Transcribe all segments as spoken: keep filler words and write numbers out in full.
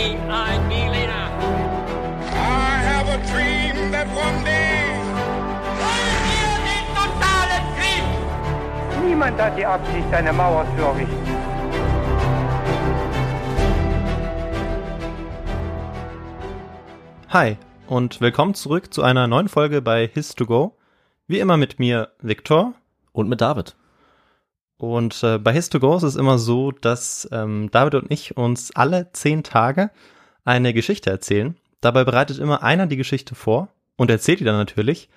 being ein Berliner. I have a dream that one day. Wollen wir den totalen Krieg? Niemand hat die Absicht, eine Mauer zu errichten. Hi und willkommen zurück zu einer neuen Folge bei His to Go. Wie immer mit mir, Viktor. Und mit David. Und äh, bei His to Go ist es immer so, dass ähm, David und ich uns alle zehn Tage eine Geschichte erzählen. Dabei bereitet immer einer die Geschichte vor und erzählt die dann natürlich.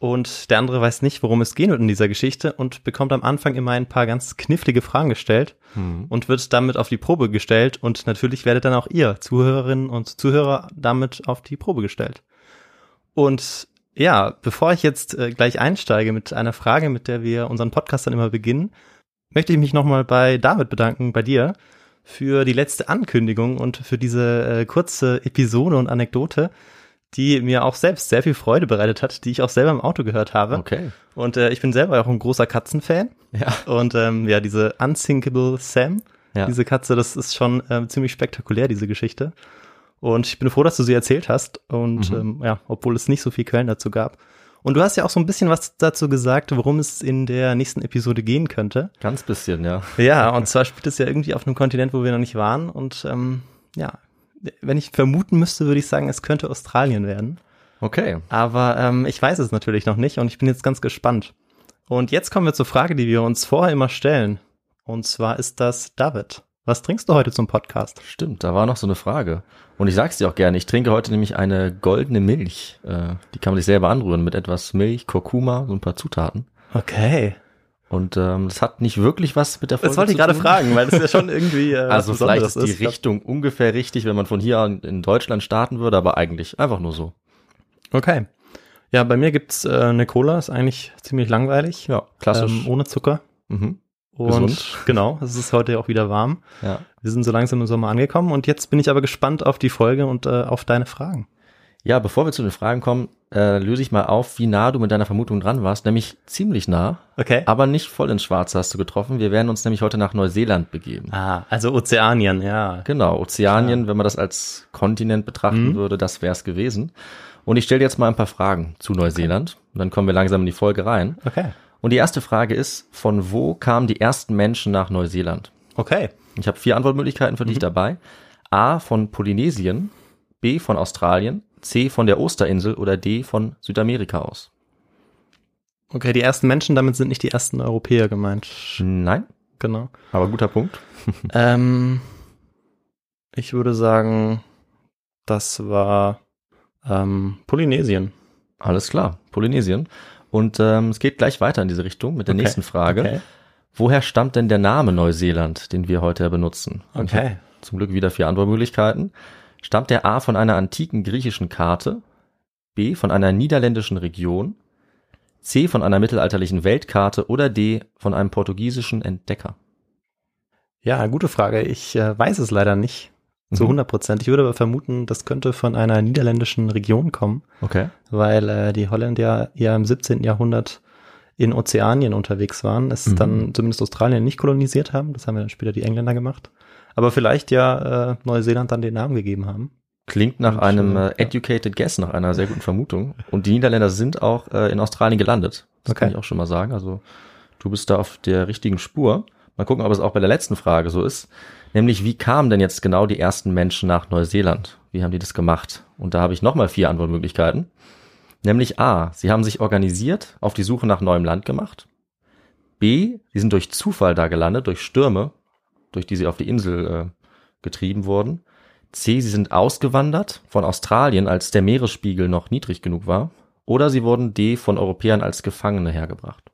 Und der andere weiß nicht, worum es gehen wird in dieser Geschichte und bekommt am Anfang immer ein paar ganz knifflige Fragen gestellt mhm. und wird damit auf die Probe gestellt. Und natürlich werdet dann auch ihr, Zuhörerinnen und Zuhörer, damit auf die Probe gestellt. Und ja, bevor ich jetzt äh, gleich einsteige mit einer Frage, mit der wir unseren Podcast dann immer beginnen, möchte ich mich nochmal bei David bedanken, bei dir, für die letzte Ankündigung und für diese äh, kurze Episode und Anekdote, die mir auch selbst sehr viel Freude bereitet hat, die ich auch selber im Auto gehört habe. Okay. Und äh, ich bin selber auch ein großer Katzenfan. Ja. Und ähm, ja, diese Unsinkable Sam, ja. diese Katze, das ist schon äh, ziemlich spektakulär, diese Geschichte. Und ich bin froh, dass du sie erzählt hast. Und mhm. ähm, ja, obwohl es nicht so viele Quellen dazu gab. Und du hast ja auch so ein bisschen was dazu gesagt, worum es in der nächsten Episode gehen könnte. Ganz bisschen, ja. Ja, und zwar spielt es ja irgendwie auf einem Kontinent, wo wir noch nicht waren. Und ähm, ja, wenn ich vermuten müsste, würde ich sagen, es könnte Australien werden. Okay. Aber ähm, ich weiß es natürlich noch nicht und ich bin jetzt ganz gespannt. Und jetzt kommen wir zur Frage, die wir uns vorher immer stellen. Und zwar ist das: David, was trinkst du heute zum Podcast? Stimmt, da war noch so eine Frage. Und ich sag's dir auch gerne, ich trinke heute nämlich eine goldene Milch. Äh, die kann man sich selber anrühren mit etwas Milch, Kurkuma, so ein paar Zutaten. Okay. Und ähm, das hat nicht wirklich was mit der Folge zu tun. Das wollte ich gerade fragen, weil das ja schon irgendwie äh, also was Besonderes ist. Also vielleicht ist die Richtung ungefähr richtig, wenn man von hier an in Deutschland starten würde, aber eigentlich einfach nur so. Okay. Ja, bei mir gibt's äh, eine Cola, ist eigentlich ziemlich langweilig. Ja, klassisch. Ähm, ohne Zucker. Mhm. Und gesund. Genau, es ist heute auch wieder warm. Ja. Wir sind so langsam im Sommer angekommen und jetzt bin ich aber gespannt auf die Folge und äh, auf deine Fragen. Ja, bevor wir zu den Fragen kommen, äh, löse ich mal auf, wie nah du mit deiner Vermutung dran warst, nämlich ziemlich nah, okay. aber nicht voll ins Schwarze hast du getroffen. Wir werden uns nämlich heute nach Neuseeland begeben. Ah, also Ozeanien, ja. Genau, Ozeanien, ja. Wenn man das als Kontinent betrachten mhm. würde, das wäre es gewesen. Und ich stelle jetzt mal ein paar Fragen zu Neuseeland okay. und dann kommen wir langsam in die Folge rein. Okay. Und die erste Frage ist, von wo kamen die ersten Menschen nach Neuseeland? Okay. Ich habe vier Antwortmöglichkeiten für mhm. dich dabei. A, von Polynesien, B, von Australien, C, von der Osterinsel oder D, von Südamerika aus. Okay, die ersten Menschen, damit sind nicht die ersten Europäer gemeint. Nein. Genau. Aber guter Punkt. ähm, ich würde sagen, das war ähm, Polynesien. Alles klar, Polynesien. Und ähm, es geht gleich weiter in diese Richtung mit der okay. nächsten Frage. Okay. Woher stammt denn der Name Neuseeland, den wir heute benutzen? Und okay. Zum Glück wieder vier andere Möglichkeiten. Stammt der A von einer antiken griechischen Karte, B von einer niederländischen Region, C von einer mittelalterlichen Weltkarte oder D von einem portugiesischen Entdecker? Ja, gute Frage. Ich äh, weiß es leider nicht. Zu hundert Prozent. Ich würde aber vermuten, das könnte von einer niederländischen Region kommen. Okay. Weil äh, die Holländer ja im siebzehnten Jahrhundert in Ozeanien unterwegs waren, es mhm. dann zumindest Australien nicht kolonisiert haben. Das haben ja dann später die Engländer gemacht. Aber vielleicht ja äh, Neuseeland dann den Namen gegeben haben. Klingt nach Und, einem äh, educated guess, nach einer sehr guten Vermutung. Und die Niederländer sind auch äh, in Australien gelandet. Das okay. kann ich auch schon mal sagen. Also du bist da auf der richtigen Spur. Mal gucken, ob es auch bei der letzten Frage so ist. Nämlich, wie kamen denn jetzt genau die ersten Menschen nach Neuseeland? Wie haben die das gemacht? Und da habe ich nochmal vier Antwortmöglichkeiten. Nämlich A, sie haben sich organisiert, auf die Suche nach neuem Land gemacht. B, sie sind durch Zufall da gelandet, durch Stürme, durch die sie auf die Insel äh, getrieben wurden. C, sie sind ausgewandert von Australien, als der Meeresspiegel noch niedrig genug war. Oder sie wurden D, von Europäern als Gefangene hergebracht.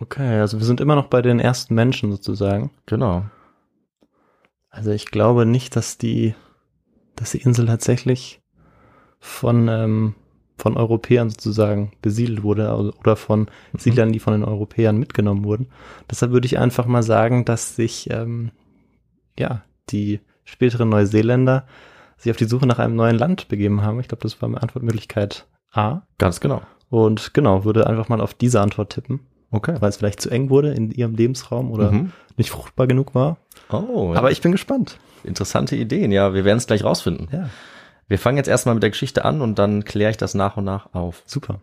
Okay, also wir sind immer noch bei den ersten Menschen sozusagen. Genau. Also ich glaube nicht, dass die, dass die Insel tatsächlich von, ähm, von Europäern sozusagen besiedelt wurde oder von mhm. Siedlern, die von den Europäern mitgenommen wurden. Deshalb würde ich einfach mal sagen, dass sich ähm, ja die späteren Neuseeländer sich auf die Suche nach einem neuen Land begeben haben. Ich glaube, das war meine Antwortmöglichkeit A. Ganz genau. Und genau, würde einfach mal auf diese Antwort tippen. Okay. Weil es vielleicht zu eng wurde in ihrem Lebensraum oder mhm. nicht fruchtbar genug war. Oh, ja. Aber ich bin gespannt. Interessante Ideen, ja, wir werden es gleich rausfinden. Ja. Wir fangen jetzt erstmal mit der Geschichte an und dann kläre ich das nach und nach auf. Super.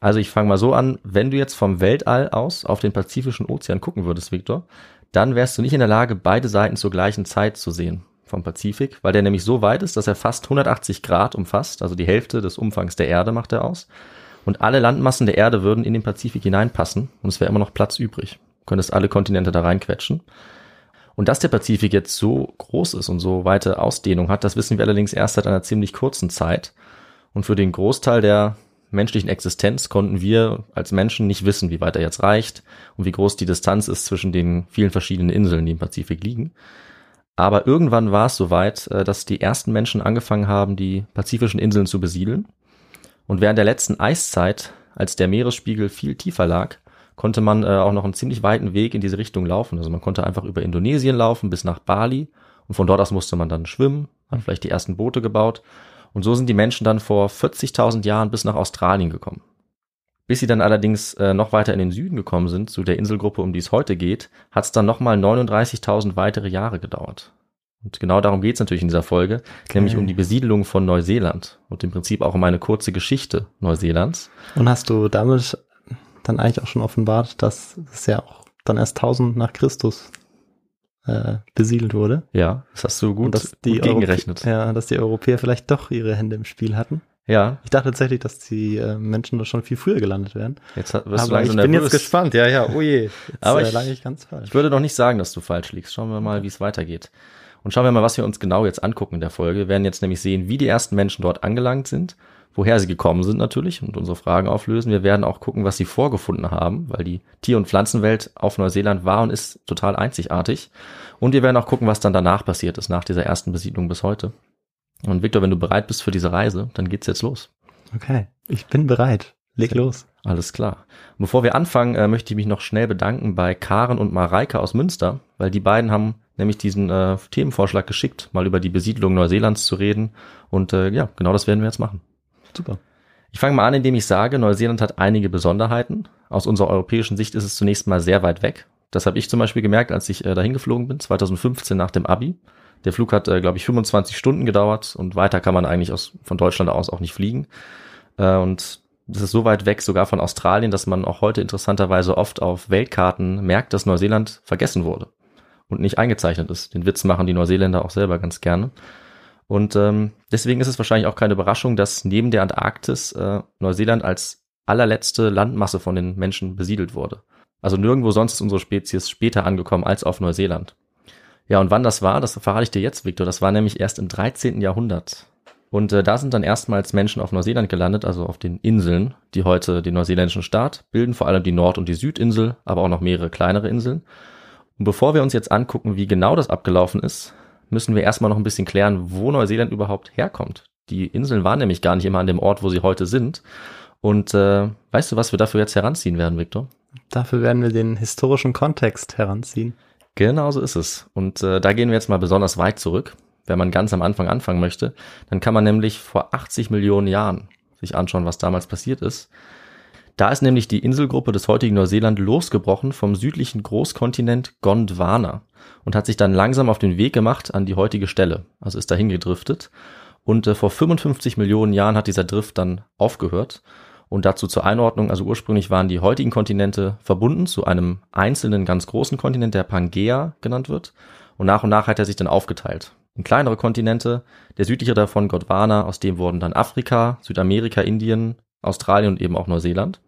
Also ich fange mal so an, wenn du jetzt vom Weltall aus auf den Pazifischen Ozean gucken würdest, Viktor, dann wärst du nicht in der Lage, beide Seiten zur gleichen Zeit zu sehen vom Pazifik, weil der nämlich so weit ist, dass er fast hundertachtzig Grad umfasst, also die Hälfte des Umfangs der Erde macht er aus. Und alle Landmassen der Erde würden in den Pazifik hineinpassen und es wäre immer noch Platz übrig. Du könntest alle Kontinente da reinquetschen. Und dass der Pazifik jetzt so groß ist und so weite Ausdehnung hat, das wissen wir allerdings erst seit einer ziemlich kurzen Zeit. Und für den Großteil der menschlichen Existenz konnten wir als Menschen nicht wissen, wie weit er jetzt reicht und wie groß die Distanz ist zwischen den vielen verschiedenen Inseln, die im Pazifik liegen. Aber irgendwann war es soweit, dass die ersten Menschen angefangen haben, die pazifischen Inseln zu besiedeln. Und während der letzten Eiszeit, als der Meeresspiegel viel tiefer lag, konnte man äh, auch noch einen ziemlich weiten Weg in diese Richtung laufen. Also man konnte einfach über Indonesien laufen bis nach Bali und von dort aus musste man dann schwimmen, hat vielleicht die ersten Boote gebaut. Und so sind die Menschen dann vor vierzigtausend Jahren bis nach Australien gekommen. Bis sie dann allerdings äh, noch weiter in den Süden gekommen sind, zu der Inselgruppe, um die es heute geht, hat es dann nochmal neununddreißigtausend weitere Jahre gedauert. Und genau darum geht es natürlich in dieser Folge, nämlich okay. um die Besiedelung von Neuseeland und im Prinzip auch um eine kurze Geschichte Neuseelands. Und hast du damit dann eigentlich auch schon offenbart, dass es ja auch dann erst tausend nach Christus äh, besiedelt wurde? Ja, das hast du gut, gut gegengerechnet. Europä- ja, dass die Europäer vielleicht doch ihre Hände im Spiel hatten. Ja. Ich dachte tatsächlich, dass die äh, Menschen da schon viel früher gelandet wären. Jetzt wirst aber du langsam ich bin nervös. Jetzt gespannt. Ja, ja, oh je. Aber ich, ich, ganz falsch. Ich würde noch nicht sagen, dass du falsch liegst. Schauen wir mal, wie es weitergeht. Und schauen wir mal, was wir uns genau jetzt angucken in der Folge. Wir werden jetzt nämlich sehen, wie die ersten Menschen dort angelangt sind, woher sie gekommen sind natürlich und unsere Fragen auflösen. Wir werden auch gucken, was sie vorgefunden haben, weil die Tier- und Pflanzenwelt auf Neuseeland war und ist total einzigartig. Und wir werden auch gucken, was dann danach passiert ist, nach dieser ersten Besiedlung bis heute. Und Viktor, wenn du bereit bist für diese Reise, dann geht's jetzt los. Okay, ich bin bereit. Leg los. Alles klar. Und bevor wir anfangen, äh, möchte ich mich noch schnell bedanken bei Karen und Mareike aus Münster, weil die beiden haben nämlich diesen äh, Themenvorschlag geschickt, mal über die Besiedlung Neuseelands zu reden. Und äh, ja, genau das werden wir jetzt machen. Super. Ich fange mal an, indem ich sage, Neuseeland hat einige Besonderheiten. Aus unserer europäischen Sicht ist es zunächst mal sehr weit weg. Das habe ich zum Beispiel gemerkt, als ich äh, dahin geflogen bin, zweitausendfünfzehn nach dem Abi. Der Flug hat, äh, glaube ich, fünfundzwanzig Stunden gedauert und weiter kann man eigentlich aus, von Deutschland aus auch nicht fliegen. Äh, und das ist so weit weg, sogar von Australien, dass man auch heute interessanterweise oft auf Weltkarten merkt, dass Neuseeland vergessen wurde und nicht eingezeichnet ist. Den Witz machen die Neuseeländer auch selber ganz gerne. Und ähm, deswegen ist es wahrscheinlich auch keine Überraschung, dass neben der Antarktis äh, Neuseeland als allerletzte Landmasse von den Menschen besiedelt wurde. Also nirgendwo sonst ist unsere Spezies später angekommen als auf Neuseeland. Ja, und wann das war, das verrate ich dir jetzt, Viktor. Das war nämlich erst im dreizehnten Jahrhundert. Und äh, da sind dann erstmals Menschen auf Neuseeland gelandet, also auf den Inseln, die heute den neuseeländischen Staat bilden, vor allem die Nord- und die Südinsel, aber auch noch mehrere kleinere Inseln. Und bevor wir uns jetzt angucken, wie genau das abgelaufen ist, müssen wir erstmal noch ein bisschen klären, wo Neuseeland überhaupt herkommt. Die Inseln waren nämlich gar nicht immer an dem Ort, wo sie heute sind. Und äh, weißt du, was wir dafür jetzt heranziehen werden, Viktor? Dafür werden wir den historischen Kontext heranziehen. Genau so ist es. Und äh, da gehen wir jetzt mal besonders weit zurück. Wenn man ganz am Anfang anfangen möchte, dann kann man nämlich vor achtzig Millionen Jahren sich anschauen, was damals passiert ist. Da ist nämlich die Inselgruppe des heutigen Neuseeland losgebrochen vom südlichen Großkontinent Gondwana und hat sich dann langsam auf den Weg gemacht an die heutige Stelle, also ist dahin gedriftet. Und äh, vor fünfundfünfzig Millionen Jahren hat dieser Drift dann aufgehört. Und dazu zur Einordnung, also ursprünglich waren die heutigen Kontinente verbunden zu einem einzelnen ganz großen Kontinent, der Pangaea genannt wird. Und nach und nach hat er sich dann aufgeteilt in kleinere Kontinente, der südliche davon Gondwana, aus dem wurden dann Afrika, Südamerika, Indien, Australien und eben auch Neuseeland.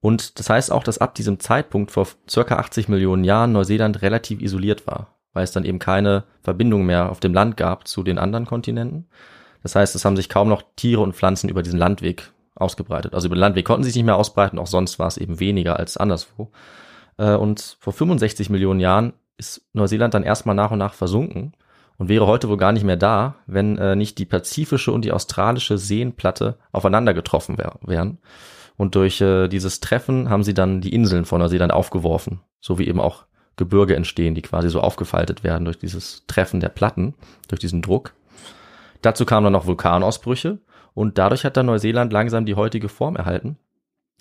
Und das heißt auch, dass ab diesem Zeitpunkt vor circa achtzig Millionen Jahren Neuseeland relativ isoliert war, weil es dann eben keine Verbindung mehr auf dem Land gab zu den anderen Kontinenten. Das heißt, es haben sich kaum noch Tiere und Pflanzen über diesen Landweg ausgebreitet. Also über den Landweg konnten sie sich nicht mehr ausbreiten, auch sonst war es eben weniger als anderswo. Und vor fünfundsechzig Millionen Jahren ist Neuseeland dann erstmal nach und nach versunken und wäre heute wohl gar nicht mehr da, wenn äh, nicht die pazifische und die australische Seenplatte aufeinander getroffen wär- wären. Und durch äh, dieses Treffen haben sie dann die Inseln von Neuseeland aufgeworfen, so wie eben auch Gebirge entstehen, die quasi so aufgefaltet werden durch dieses Treffen der Platten, durch diesen Druck. Dazu kamen dann noch Vulkanausbrüche und dadurch hat dann Neuseeland langsam die heutige Form erhalten.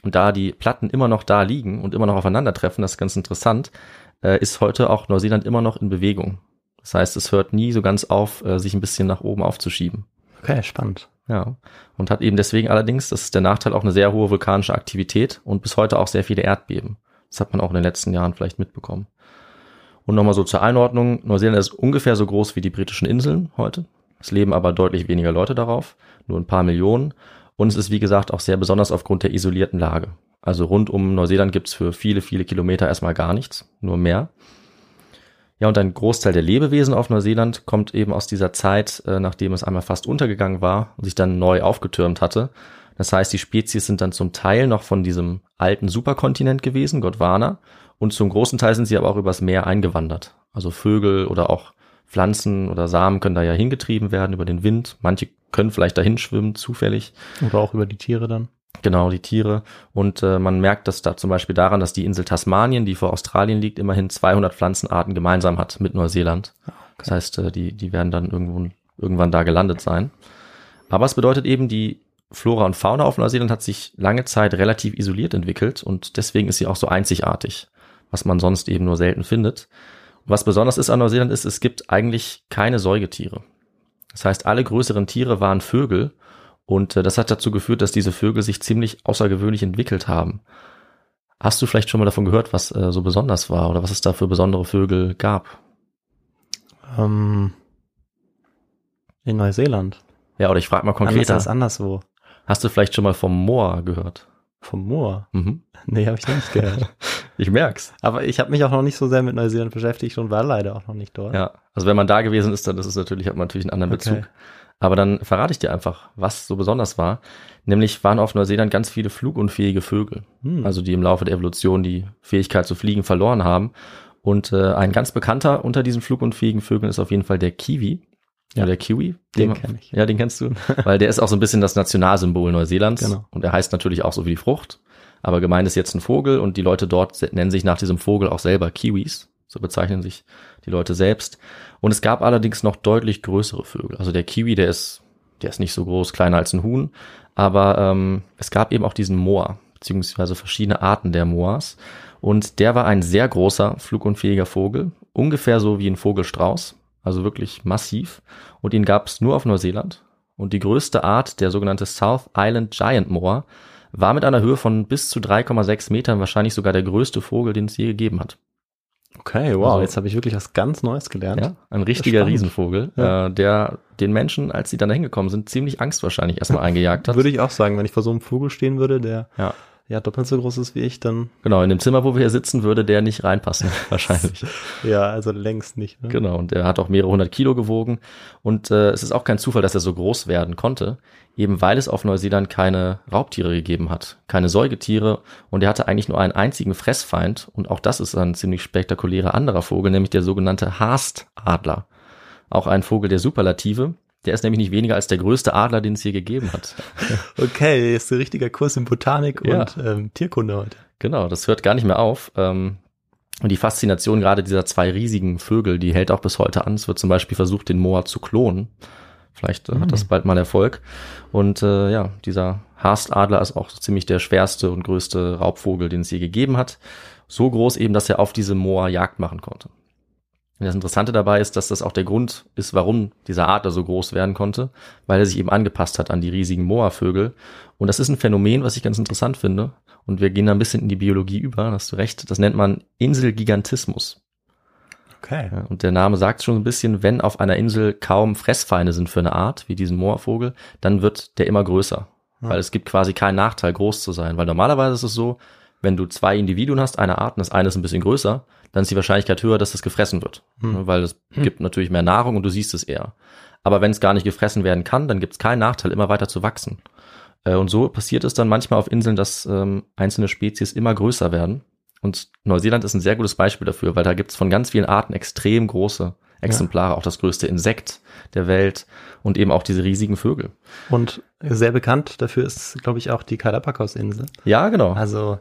Und da die Platten immer noch da liegen und immer noch aufeinandertreffen, das ist ganz interessant, äh, ist heute auch Neuseeland immer noch in Bewegung. Das heißt, es hört nie so ganz auf, äh, sich ein bisschen nach oben aufzuschieben. Okay, spannend. Ja, und hat eben deswegen allerdings, das ist der Nachteil, auch eine sehr hohe vulkanische Aktivität und bis heute auch sehr viele Erdbeben. Das hat man auch in den letzten Jahren vielleicht mitbekommen. Und nochmal so zur Einordnung, Neuseeland ist ungefähr so groß wie die britischen Inseln heute. Es leben aber deutlich weniger Leute darauf, nur ein paar Millionen. Und es ist, wie gesagt, auch sehr besonders aufgrund der isolierten Lage. Also rund um Neuseeland gibt es für viele, viele Kilometer erstmal gar nichts, nur Meer. Ja, und ein Großteil der Lebewesen auf Neuseeland kommt eben aus dieser Zeit, äh, nachdem es einmal fast untergegangen war und sich dann neu aufgetürmt hatte. Das heißt, die Spezies sind dann zum Teil noch von diesem alten Superkontinent gewesen, Gondwana, und zum großen Teil sind sie aber auch übers Meer eingewandert. Also Vögel oder auch Pflanzen oder Samen können da ja hingetrieben werden über den Wind. Manche können vielleicht dahin schwimmen, zufällig. Oder auch über die Tiere dann. Genau, die Tiere. Und äh, man merkt das da zum Beispiel daran, dass die Insel Tasmanien, die vor Australien liegt, immerhin zweihundert Pflanzenarten gemeinsam hat mit Neuseeland. Okay. Das heißt, äh, die die werden dann irgendwo, irgendwann da gelandet sein. Aber es bedeutet eben, die Flora und Fauna auf Neuseeland hat sich lange Zeit relativ isoliert entwickelt und deswegen ist sie auch so einzigartig, was man sonst eben nur selten findet. Und was besonders ist an Neuseeland ist, es gibt eigentlich keine Säugetiere. Das heißt, alle größeren Tiere waren Vögel. Und das hat dazu geführt, dass diese Vögel sich ziemlich außergewöhnlich entwickelt haben. Hast du vielleicht schon mal davon gehört, was äh, so besonders war oder was es da für besondere Vögel gab? Ähm, in Neuseeland. Ja, oder ich frage mal konkreter. Anders als anderswo. Hast du vielleicht schon mal vom Moa gehört? Vom Moa? Mhm. Nee, habe ich noch nicht gehört. Ich merk's. Aber ich habe mich auch noch nicht so sehr mit Neuseeland beschäftigt und war leider auch noch nicht dort. Ja, also wenn man da gewesen ist, dann ist es natürlich, hat man natürlich einen anderen okay. Bezug. Aber dann verrate ich dir einfach, was so besonders war. Nämlich waren auf Neuseeland ganz viele flugunfähige Vögel. Hm. Also die im Laufe der Evolution die Fähigkeit zu fliegen verloren haben. Und äh, ein ganz bekannter unter diesen flugunfähigen Vögeln ist auf jeden Fall der Kiwi. Ja, ja der Kiwi. Den, den kenne ich. Ja, den kennst du. Weil der ist auch so ein bisschen das Nationalsymbol Neuseelands. Genau. Und er heißt natürlich auch so wie die Frucht. Aber gemeint ist jetzt ein Vogel und die Leute dort nennen sich nach diesem Vogel auch selber Kiwis. So bezeichnen sich die Leute selbst. Und es gab allerdings noch deutlich größere Vögel. Also der Kiwi, der ist der ist nicht so groß, kleiner als ein Huhn. Aber ähm, es gab eben auch diesen Moa, beziehungsweise verschiedene Arten der Moas. Und der war ein sehr großer, flugunfähiger Vogel. Ungefähr so wie ein Vogelstrauß. Also wirklich massiv. Und ihn gab es nur auf Neuseeland. Und die größte Art, der sogenannte South Island Giant Moa, war mit einer Höhe von bis zu drei Komma sechs Metern wahrscheinlich sogar der größte Vogel, den es je gegeben hat. Okay, wow, also, jetzt habe ich wirklich was ganz Neues gelernt. Ja, ein richtiger Riesenvogel, ja. äh, der den Menschen, als sie dann hingekommen sind, ziemlich Angst wahrscheinlich erstmal eingejagt hat. Würde ich auch sagen, wenn ich vor so einem Vogel stehen würde, der ja. ja doppelt so groß ist wie ich, dann... Genau, in dem Zimmer, wo wir hier sitzen, würde der nicht reinpassen wahrscheinlich. Ja, also längst nicht. Ne? Genau, und er hat auch mehrere hundert Kilo gewogen. Und äh, es ist auch kein Zufall, dass er so groß werden konnte, eben weil es auf Neuseeland keine Raubtiere gegeben hat, keine Säugetiere. Und er hatte eigentlich nur einen einzigen Fressfeind. Und auch das ist ein ziemlich spektakulärer anderer Vogel, nämlich der sogenannte Haast-Adler. Auch ein Vogel der Superlative. Der ist nämlich nicht weniger als der größte Adler, den es hier gegeben hat. Okay, ist ein richtiger Kurs in Botanik ja. und ähm, Tierkunde heute. Genau, das hört gar nicht mehr auf. Ähm, und die Faszination gerade dieser zwei riesigen Vögel, die hält auch bis heute an. Es wird zum Beispiel versucht, den Moa zu klonen. Vielleicht äh, mhm. hat das bald mal Erfolg. Und äh, ja, dieser Haast-Adler ist auch so ziemlich der schwerste und größte Raubvogel, den es je gegeben hat. So groß eben, dass er auf diese Moa Jagd machen konnte. Und das Interessante dabei ist, dass das auch der Grund ist, warum dieser Adler so groß werden konnte, weil er sich eben angepasst hat an die riesigen Moa-Vögel. Und das ist ein Phänomen, was ich ganz interessant finde. Und wir gehen da ein bisschen in die Biologie über, hast du recht. Das nennt man Inselgigantismus. Okay. Ja, und der Name sagt schon ein bisschen, wenn auf einer Insel kaum Fressfeinde sind für eine Art, wie diesen Moa-Vogel, dann wird der immer größer. Ja. Weil es gibt quasi keinen Nachteil, groß zu sein. Weil normalerweise ist es so, wenn du zwei Individuen hast, eine Art, und das eine ist ein bisschen größer, dann ist die Wahrscheinlichkeit höher, dass das gefressen wird. Hm. Weil es hm. gibt natürlich mehr Nahrung und du siehst es eher. Aber wenn es gar nicht gefressen werden kann, dann gibt es keinen Nachteil, immer weiter zu wachsen. Und so passiert es dann manchmal auf Inseln, dass ähm, einzelne Spezies immer größer werden. Und Neuseeland ist ein sehr gutes Beispiel dafür, weil da gibt es von ganz vielen Arten extrem große Exemplare, ja. auch das größte Insekt der Welt und eben auch diese riesigen Vögel. Und sehr bekannt dafür ist, glaube ich, auch die Galapagos-Insel. Ja, genau. Also...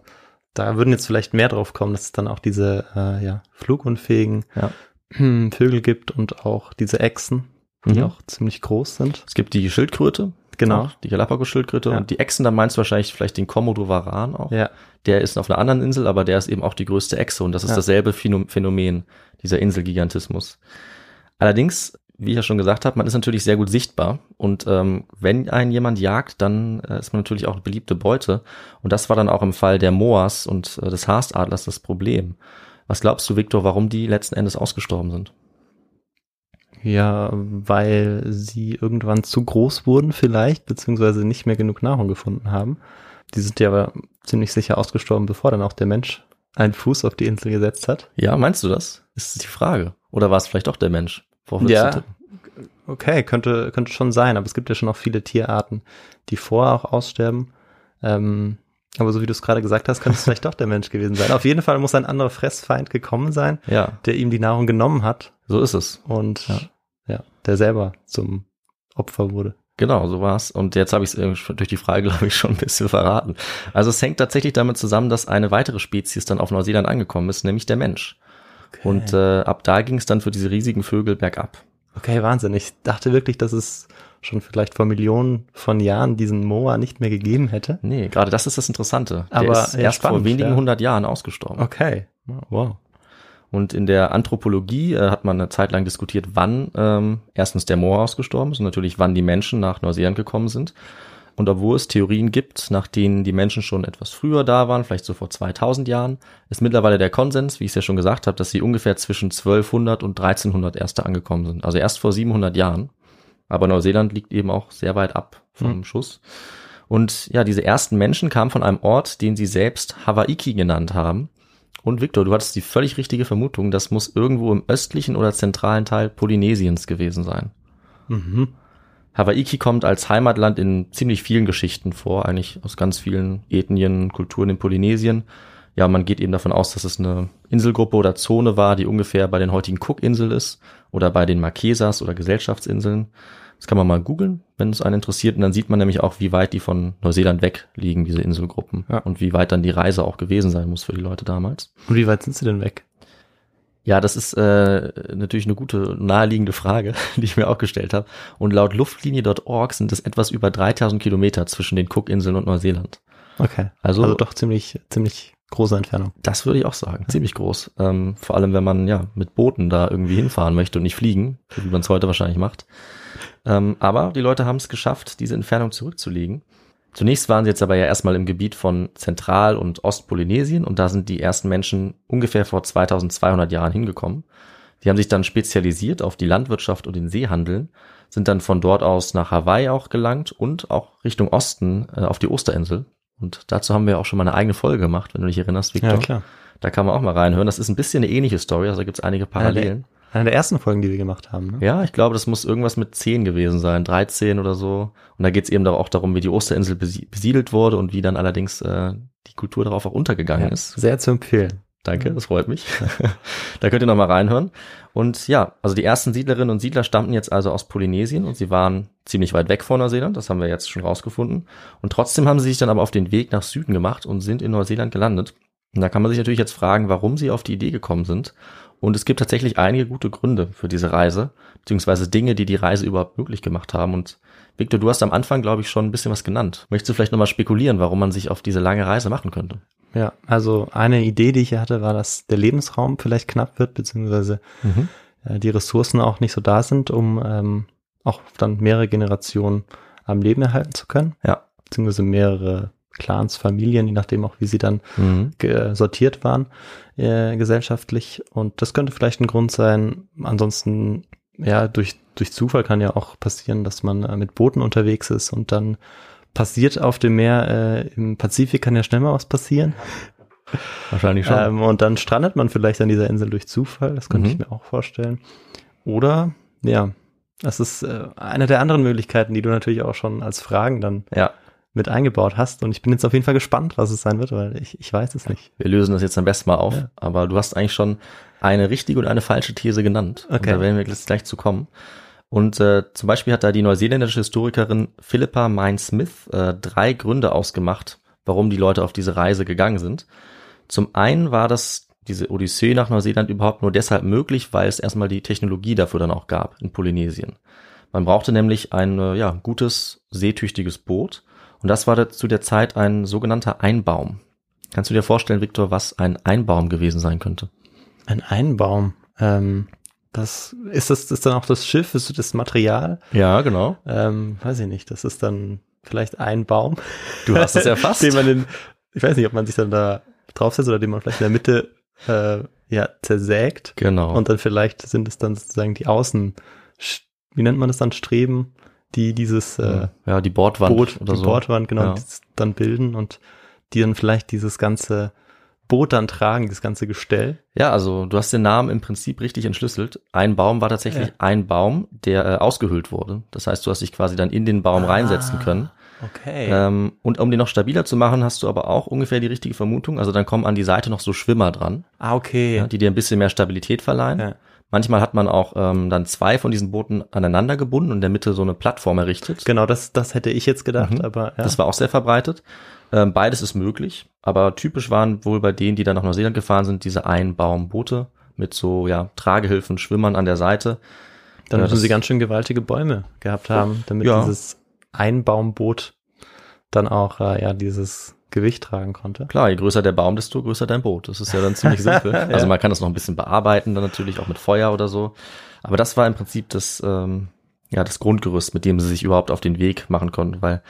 Da würden jetzt vielleicht mehr drauf kommen, dass es dann auch diese äh, ja, flugunfähigen ja. Vögel gibt und auch diese Echsen, die mhm. auch ziemlich groß sind. Es gibt die Schildkröte, Genau. Auch, die Galapagos-Schildkröte. Ja. Und die Echsen, da meinst du wahrscheinlich vielleicht den Komodo-Varan auch. Ja. Der ist auf einer anderen Insel, aber der ist eben auch die größte Echse. Und das ist ja. dasselbe Phänomen, dieser Inselgigantismus. Allerdings, wie ich ja schon gesagt habe, man ist natürlich sehr gut sichtbar. Und ähm, wenn einen jemand jagt, dann äh, ist man natürlich auch eine beliebte Beute. Und das war dann auch im Fall der Moas und äh, des Haast-Adlers das Problem. Was glaubst du, Viktor, warum die letzten Endes ausgestorben sind? Ja, weil sie irgendwann zu groß wurden vielleicht, beziehungsweise nicht mehr genug Nahrung gefunden haben. Die sind ja aber ziemlich sicher ausgestorben, bevor dann auch der Mensch einen Fuß auf die Insel gesetzt hat. Ja, meinst du das? Ist die Frage. Oder war es vielleicht auch der Mensch? Ja, okay, könnte könnte schon sein. Aber es gibt ja schon noch viele Tierarten, die vorher auch aussterben. Ähm, aber so wie du es gerade gesagt hast, könnte es vielleicht doch der Mensch gewesen sein. Auf jeden Fall muss ein anderer Fressfeind gekommen sein, ja. der ihm die Nahrung genommen hat. So ist es. Und ja, ja der selber zum Opfer wurde. Genau, so war's. Und jetzt habe ich es durch die Frage, glaube ich, schon ein bisschen verraten. Also es hängt tatsächlich damit zusammen, dass eine weitere Spezies dann auf Neuseeland angekommen ist, nämlich der Mensch. Okay. Und äh, ab da ging es dann für diese riesigen Vögel bergab. Okay, Wahnsinn. Ich dachte wirklich, dass es schon vielleicht vor Millionen von Jahren diesen Moa nicht mehr gegeben hätte. Nee, gerade das ist das Interessante. Aber der ist erst spannend, vor wenigen hundert ja. Jahren ausgestorben. Okay, wow. Und in der Anthropologie äh, hat man eine Zeit lang diskutiert, wann ähm, erstens der Moa ausgestorben ist und natürlich wann die Menschen nach Neuseeland gekommen sind. Und obwohl es Theorien gibt, nach denen die Menschen schon etwas früher da waren, vielleicht so vor zweitausend Jahren, ist mittlerweile der Konsens, wie ich es ja schon gesagt habe, dass sie ungefähr zwischen zwölfhundert und dreizehnhundert erst angekommen sind. Also erst vor siebenhundert Jahren. Aber Neuseeland liegt eben auch sehr weit ab vom mhm. Schuss. Und ja, diese ersten Menschen kamen von einem Ort, den sie selbst Hawaiiki genannt haben. Und Viktor, du hattest die völlig richtige Vermutung, das muss irgendwo im östlichen oder zentralen Teil Polynesiens gewesen sein. Mhm. Hawaiiki kommt als Heimatland in ziemlich vielen Geschichten vor, eigentlich aus ganz vielen Ethnien, Kulturen in Polynesien. Ja, man geht eben davon aus, dass es eine Inselgruppe oder Zone war, die ungefähr bei den heutigen Cook-Inseln ist oder bei den Marquesas oder Gesellschaftsinseln. Das kann man mal googeln, wenn es einen interessiert. Und dann sieht man nämlich auch, wie weit die von Neuseeland weg liegen, diese Inselgruppen. Ja. Und wie weit dann die Reise auch gewesen sein muss für die Leute damals. Und wie weit sind sie denn weg? Ja, das ist äh, natürlich eine gute, naheliegende Frage, die ich mir auch gestellt habe. Und laut Luftlinie Punkt org sind es etwas über dreitausend Kilometer zwischen den Cook-Inseln und Neuseeland. Okay, also, also doch ziemlich ziemlich große Entfernung. Das würde ich auch sagen, ja. ziemlich groß. Ähm, vor allem, wenn man ja mit Booten da irgendwie hinfahren möchte und nicht fliegen, wie man es heute wahrscheinlich macht. Ähm, aber die Leute haben es geschafft, diese Entfernung zurückzulegen. Zunächst waren sie jetzt aber ja erstmal im Gebiet von Zentral- und Ostpolynesien und da sind die ersten Menschen ungefähr vor zweitausendzweihundert Jahren hingekommen. Die haben sich dann spezialisiert auf die Landwirtschaft und den Seehandel, sind dann von dort aus nach Hawaii auch gelangt und auch Richtung Osten äh, auf die Osterinsel. Und dazu haben wir auch schon mal eine eigene Folge gemacht, wenn du dich erinnerst, Viktor. Ja, klar. Da kann man auch mal reinhören. Das ist ein bisschen eine ähnliche Story, also da gibt es einige Parallelen. Eine der ersten Folgen, die wir gemacht haben, ne? Ja, ich glaube, das muss irgendwas mit zehn gewesen sein, dreizehn oder so. Und da geht's eben auch darum, wie die Osterinsel besiedelt wurde und wie dann allerdings äh, die Kultur darauf auch untergegangen ja, ist. Sehr zu empfehlen. Danke, das freut mich. Da könnt ihr nochmal reinhören. Und ja, also die ersten Siedlerinnen und Siedler stammten jetzt also aus Polynesien und sie waren ziemlich weit weg von Neuseeland, das haben wir jetzt schon rausgefunden. Und trotzdem haben sie sich dann aber auf den Weg nach Süden gemacht und sind in Neuseeland gelandet. Und da kann man sich natürlich jetzt fragen, warum sie auf die Idee gekommen sind. Und es gibt tatsächlich einige gute Gründe für diese Reise, beziehungsweise Dinge, die die Reise überhaupt möglich gemacht haben. Und Viktor, du hast am Anfang, glaube ich, schon ein bisschen was genannt. Möchtest du vielleicht nochmal spekulieren, warum man sich auf diese lange Reise machen könnte? Ja, also eine Idee, die ich hatte, war, dass der Lebensraum vielleicht knapp wird, beziehungsweise mhm. die Ressourcen auch nicht so da sind, um ähm, auch dann mehrere Generationen am Leben erhalten zu können. Ja. Beziehungsweise mehrere Clans, Familien, je nachdem auch, wie sie dann mhm. sortiert waren äh, gesellschaftlich. Und das könnte vielleicht ein Grund sein. Ansonsten, ja, durch, durch Zufall kann ja auch passieren, dass man äh, mit Booten unterwegs ist und dann passiert auf dem Meer, äh, im Pazifik kann ja schnell mal was passieren. Wahrscheinlich schon. Ähm, und dann strandet man vielleicht an dieser Insel durch Zufall. Das könnte mhm. ich mir auch vorstellen. Oder, ja, das ist äh, eine der anderen Möglichkeiten, die du natürlich auch schon als Fragen dann ja. mit eingebaut hast. Und ich bin jetzt auf jeden Fall gespannt, was es sein wird, weil ich, ich weiß es nicht. Wir lösen das jetzt am besten mal auf. Ja. Aber du hast eigentlich schon eine richtige und eine falsche These genannt. Okay. Und da werden wir jetzt gleich zu kommen. Und äh, zum Beispiel hat da die neuseeländische Historikerin Philippa Mein Smith äh, drei Gründe ausgemacht, warum die Leute auf diese Reise gegangen sind. Zum einen war das diese Odyssee nach Neuseeland überhaupt nur deshalb möglich, weil es erstmal die Technologie dafür dann auch gab in Polynesien. Man brauchte nämlich ein äh, ja, gutes, seetüchtiges Boot. Und das war zu der Zeit ein sogenannter Einbaum. Kannst du dir vorstellen, Viktor, was ein Einbaum gewesen sein könnte? Ein Einbaum? Ähm, das ist das, ist dann auch das Schiff, ist das Material? Ja, genau. Ähm, weiß ich nicht, das ist dann vielleicht ein Baum. Du hast es erfasst. Den man in, ich weiß nicht, ob man sich dann da draufsetzt oder den man vielleicht in der Mitte äh, ja, zersägt. Genau. Und dann vielleicht sind es dann sozusagen die Außen, wie nennt man das dann, Streben, die dieses äh, ja, die Bordwand Boot, oder die so. Bordwand, genau, ja. Die dann bilden und die dann vielleicht dieses ganze Boot dann tragen, das ganze Gestell. Ja, also du hast den Namen im Prinzip richtig entschlüsselt. Ein Baum war tatsächlich ja. ein Baum, der äh, ausgehöhlt wurde. Das heißt, du hast dich quasi dann in den Baum ah, reinsetzen können. Okay. Ähm, und um den noch stabiler zu machen, hast du aber auch ungefähr die richtige Vermutung. Also dann kommen an die Seite noch so Schwimmer dran. Ah, okay. Ja, die dir ein bisschen mehr Stabilität verleihen. Ja. Manchmal hat man auch ähm, dann zwei von diesen Booten aneinander gebunden und in der Mitte so eine Plattform errichtet. Genau, das das hätte ich jetzt gedacht, mhm. aber ja. Das war auch sehr verbreitet. Ähm, beides ist möglich, aber typisch waren wohl bei denen, die dann nach Neuseeland gefahren sind, diese Einbaumboote mit so ja Tragehilfen, Schwimmern an der Seite. Dann ja, müssen sie ganz schön gewaltige Bäume gehabt haben, damit ja. dieses Einbaumboot dann auch äh, ja dieses Gewicht tragen konnte. Klar, je größer der Baum, desto größer dein Boot. Das ist ja dann ziemlich simpel. ja. Also man kann das noch ein bisschen bearbeiten, dann natürlich auch mit Feuer oder so. Aber das war im Prinzip das, ähm, ja, das Grundgerüst, mit dem sie sich überhaupt auf den Weg machen konnten, weil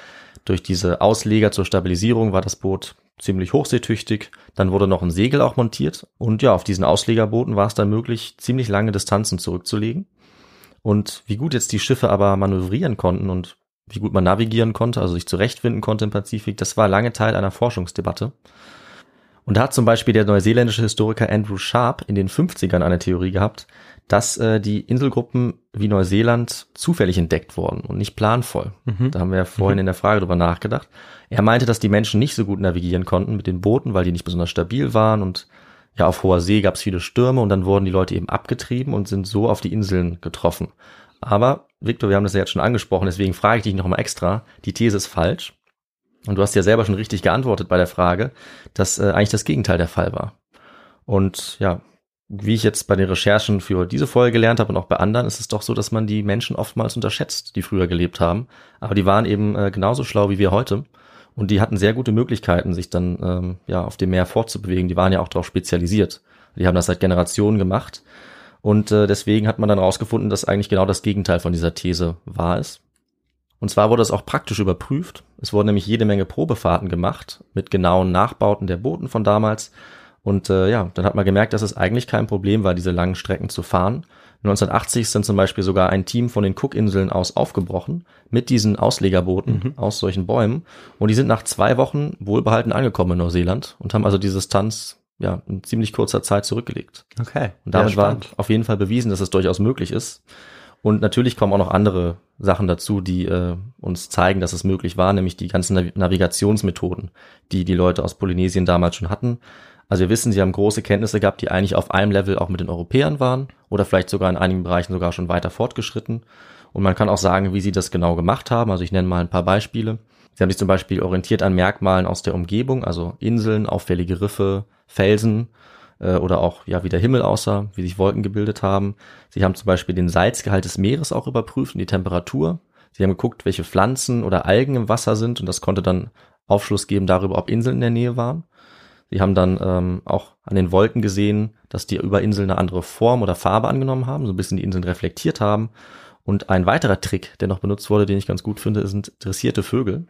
durch diese Ausleger zur Stabilisierung war das Boot ziemlich hochseetüchtig. Dann wurde noch ein Segel auch montiert. Und ja, auf diesen Auslegerbooten war es dann möglich, ziemlich lange Distanzen zurückzulegen. Und wie gut jetzt die Schiffe aber manövrieren konnten und wie gut man navigieren konnte, also sich zurechtfinden konnte im Pazifik, das war lange Teil einer Forschungsdebatte. Und da hat zum Beispiel der neuseeländische Historiker Andrew Sharp in den fünfzigern eine Theorie gehabt, dass äh, die Inselgruppen wie Neuseeland zufällig entdeckt wurden und nicht planvoll. Mhm. Da haben wir ja vorhin mhm. in der Frage drüber nachgedacht. Er meinte, dass die Menschen nicht so gut navigieren konnten mit den Booten, weil die nicht besonders stabil waren und ja, auf hoher See gab es viele Stürme und dann wurden die Leute eben abgetrieben und sind so auf die Inseln getroffen. Aber, Viktor, wir haben das ja jetzt schon angesprochen, deswegen frage ich dich nochmal extra, die These ist falsch. Und du hast ja selber schon richtig geantwortet bei der Frage, dass äh, eigentlich das Gegenteil der Fall war. Und ja, wie ich jetzt bei den Recherchen für diese Folge gelernt habe und auch bei anderen, ist es doch so, dass man die Menschen oftmals unterschätzt, die früher gelebt haben. Aber die waren eben äh, genauso schlau wie wir heute. Und die hatten sehr gute Möglichkeiten, sich dann ähm, ja auf dem Meer fortzubewegen. Die waren ja auch darauf spezialisiert. Die haben das seit Generationen gemacht. Und äh, deswegen hat man dann rausgefunden, dass eigentlich genau das Gegenteil von dieser These wahr ist. Und zwar wurde es auch praktisch überprüft. Es wurden nämlich jede Menge Probefahrten gemacht mit genauen Nachbauten der Booten von damals. Und äh, ja, dann hat man gemerkt, dass es eigentlich kein Problem war, diese langen Strecken zu fahren. neunzehnhundertachtzig sind zum Beispiel sogar ein Team von den Cook-Inseln aus aufgebrochen mit diesen Auslegerbooten mhm. aus solchen Bäumen. Und die sind nach zwei Wochen wohlbehalten angekommen in Neuseeland und haben also die Distanz ja, in ziemlich kurzer Zeit zurückgelegt. Okay. Und damit war auf jeden Fall bewiesen, dass es durchaus möglich ist. Und natürlich kommen auch noch andere Sachen dazu, die äh, uns zeigen, dass es möglich war, nämlich die ganzen Nav- Navigationsmethoden, die die Leute aus Polynesien damals schon hatten. Also wir wissen, sie haben große Kenntnisse gehabt, die eigentlich auf einem Level auch mit den Europäern waren oder vielleicht sogar in einigen Bereichen sogar schon weiter fortgeschritten. Und man kann auch sagen, wie sie das genau gemacht haben. Also ich nenne mal ein paar Beispiele. Sie haben sich zum Beispiel orientiert an Merkmalen aus der Umgebung, also Inseln, auffällige Riffe, Felsen äh, oder auch, ja, wie der Himmel aussah, wie sich Wolken gebildet haben. Sie haben zum Beispiel den Salzgehalt des Meeres auch überprüft und die Temperatur. Sie haben geguckt, welche Pflanzen oder Algen im Wasser sind und das konnte dann Aufschluss geben darüber, ob Inseln in der Nähe waren. Sie haben dann ähm, auch an den Wolken gesehen, dass die über Inseln eine andere Form oder Farbe angenommen haben, so ein bisschen die Inseln reflektiert haben. Und ein weiterer Trick, der noch benutzt wurde, den ich ganz gut finde, sind dressierte Vögel.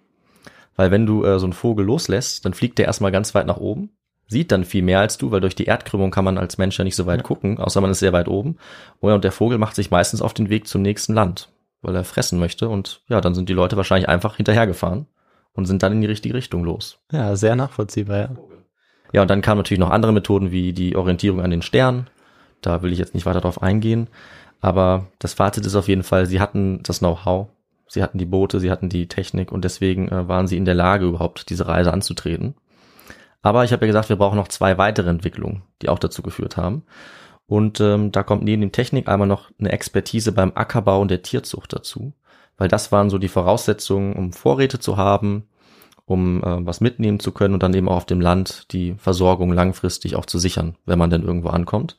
Weil wenn du äh, so einen Vogel loslässt, dann fliegt der erstmal ganz weit nach oben, sieht dann viel mehr als du, weil durch die Erdkrümmung kann man als Mensch ja nicht so weit ja. gucken, außer man ist sehr weit oben. Und der Vogel macht sich meistens auf den Weg zum nächsten Land, weil er fressen möchte. Und ja, dann sind die Leute wahrscheinlich einfach hinterhergefahren und sind dann in die richtige Richtung los. Ja, sehr nachvollziehbar, ja. Ja, und dann kamen natürlich noch andere Methoden wie die Orientierung an den Sternen. Da will ich jetzt nicht weiter drauf eingehen. Aber das Fazit ist auf jeden Fall, sie hatten das Know-how. Sie hatten die Boote, sie hatten die Technik und deswegen äh, waren sie in der Lage, überhaupt diese Reise anzutreten. Aber ich habe ja gesagt, wir brauchen noch zwei weitere Entwicklungen, die auch dazu geführt haben. Und ähm, da kommt neben dem Technik einmal noch eine Expertise beim Ackerbau und der Tierzucht dazu, weil das waren so die Voraussetzungen, um Vorräte zu haben, um äh, was mitnehmen zu können und dann eben auch auf dem Land die Versorgung langfristig auch zu sichern, wenn man denn irgendwo ankommt.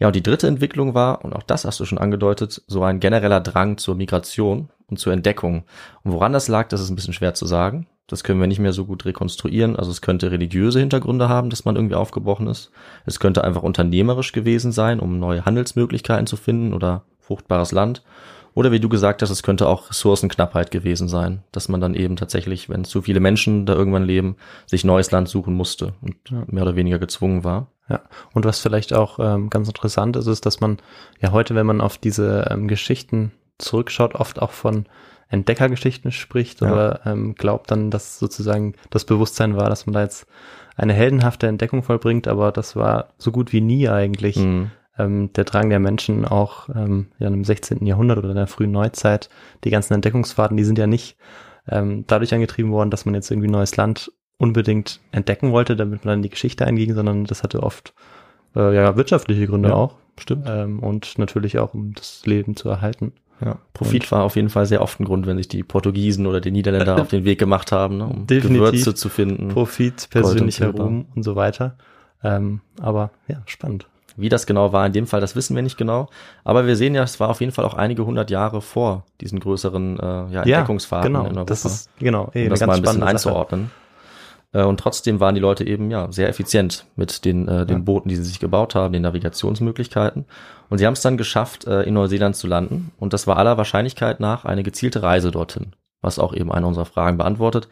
Ja, und die dritte Entwicklung war, und auch das hast du schon angedeutet, so ein genereller Drang zur Migration und zur Entdeckung. Und woran das lag, das ist ein bisschen schwer zu sagen. Das können wir nicht mehr so gut rekonstruieren. Also es könnte religiöse Hintergründe haben, dass man irgendwie aufgebrochen ist. Es könnte einfach unternehmerisch gewesen sein, um neue Handelsmöglichkeiten zu finden oder fruchtbares Land. Oder wie du gesagt hast, es könnte auch Ressourcenknappheit gewesen sein, dass man dann eben tatsächlich, wenn zu viele Menschen da irgendwann leben, sich neues Land suchen musste und ja. mehr oder weniger gezwungen war. Ja, und was vielleicht auch ähm, ganz interessant ist, ist, dass man ja heute, wenn man auf diese ähm, Geschichten zurückschaut, oft auch von Entdeckergeschichten spricht ja. oder ähm, glaubt dann, dass sozusagen das Bewusstsein war, dass man da jetzt eine heldenhafte Entdeckung vollbringt, aber das war so gut wie nie eigentlich mhm. ähm, der Drang der Menschen auch ähm, ja, im sechzehnten Jahrhundert oder in der frühen Neuzeit. Die ganzen Entdeckungsfahrten, die sind ja nicht ähm, dadurch angetrieben worden, dass man jetzt irgendwie neues Land unbedingt entdecken wollte, damit man dann in die Geschichte einging, sondern das hatte oft äh, ja wirtschaftliche Gründe ja, auch. Stimmt. Ähm, und natürlich auch, um das Leben zu erhalten. Ja, Profit und war auf jeden Fall sehr oft ein Grund, wenn sich die Portugiesen oder die Niederländer auf den Weg gemacht haben, ne, um Gewürze zu finden. Profit, persönlicher Ruhm und so weiter. Ähm, aber ja, spannend. Wie das genau war in dem Fall, das wissen wir nicht genau. Aber wir sehen ja, es war auf jeden Fall auch einige hundert Jahre vor diesen größeren äh, ja, Entdeckungsfahrten ja, genau, in Europa. Das ist, genau, eh, um das eine ganz mal ein bisschen einzuordnen. Sache. Und trotzdem waren die Leute eben ja sehr effizient mit den, äh, den ja. Booten, die sie sich gebaut haben, den Navigationsmöglichkeiten. Und sie haben es dann geschafft, in Neuseeland zu landen. Und das war aller Wahrscheinlichkeit nach eine gezielte Reise dorthin, was auch eben eine unserer Fragen beantwortet.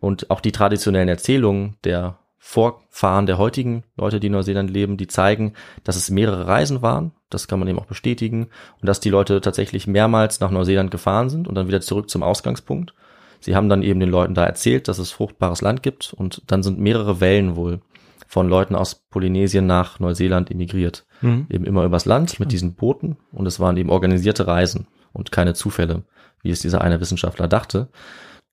Und auch die traditionellen Erzählungen der Vorfahren der heutigen Leute, die in Neuseeland leben, die zeigen, dass es mehrere Reisen waren. Das kann man eben auch bestätigen. Und dass die Leute tatsächlich mehrmals nach Neuseeland gefahren sind und dann wieder zurück zum Ausgangspunkt. Sie haben dann eben den Leuten da erzählt, dass es fruchtbares Land gibt. Und dann sind mehrere Wellen wohl von Leuten aus Polynesien nach Neuseeland emigriert. Mhm. Eben immer übers Land mit diesen Booten. Und es waren eben organisierte Reisen und keine Zufälle, wie es dieser eine Wissenschaftler dachte.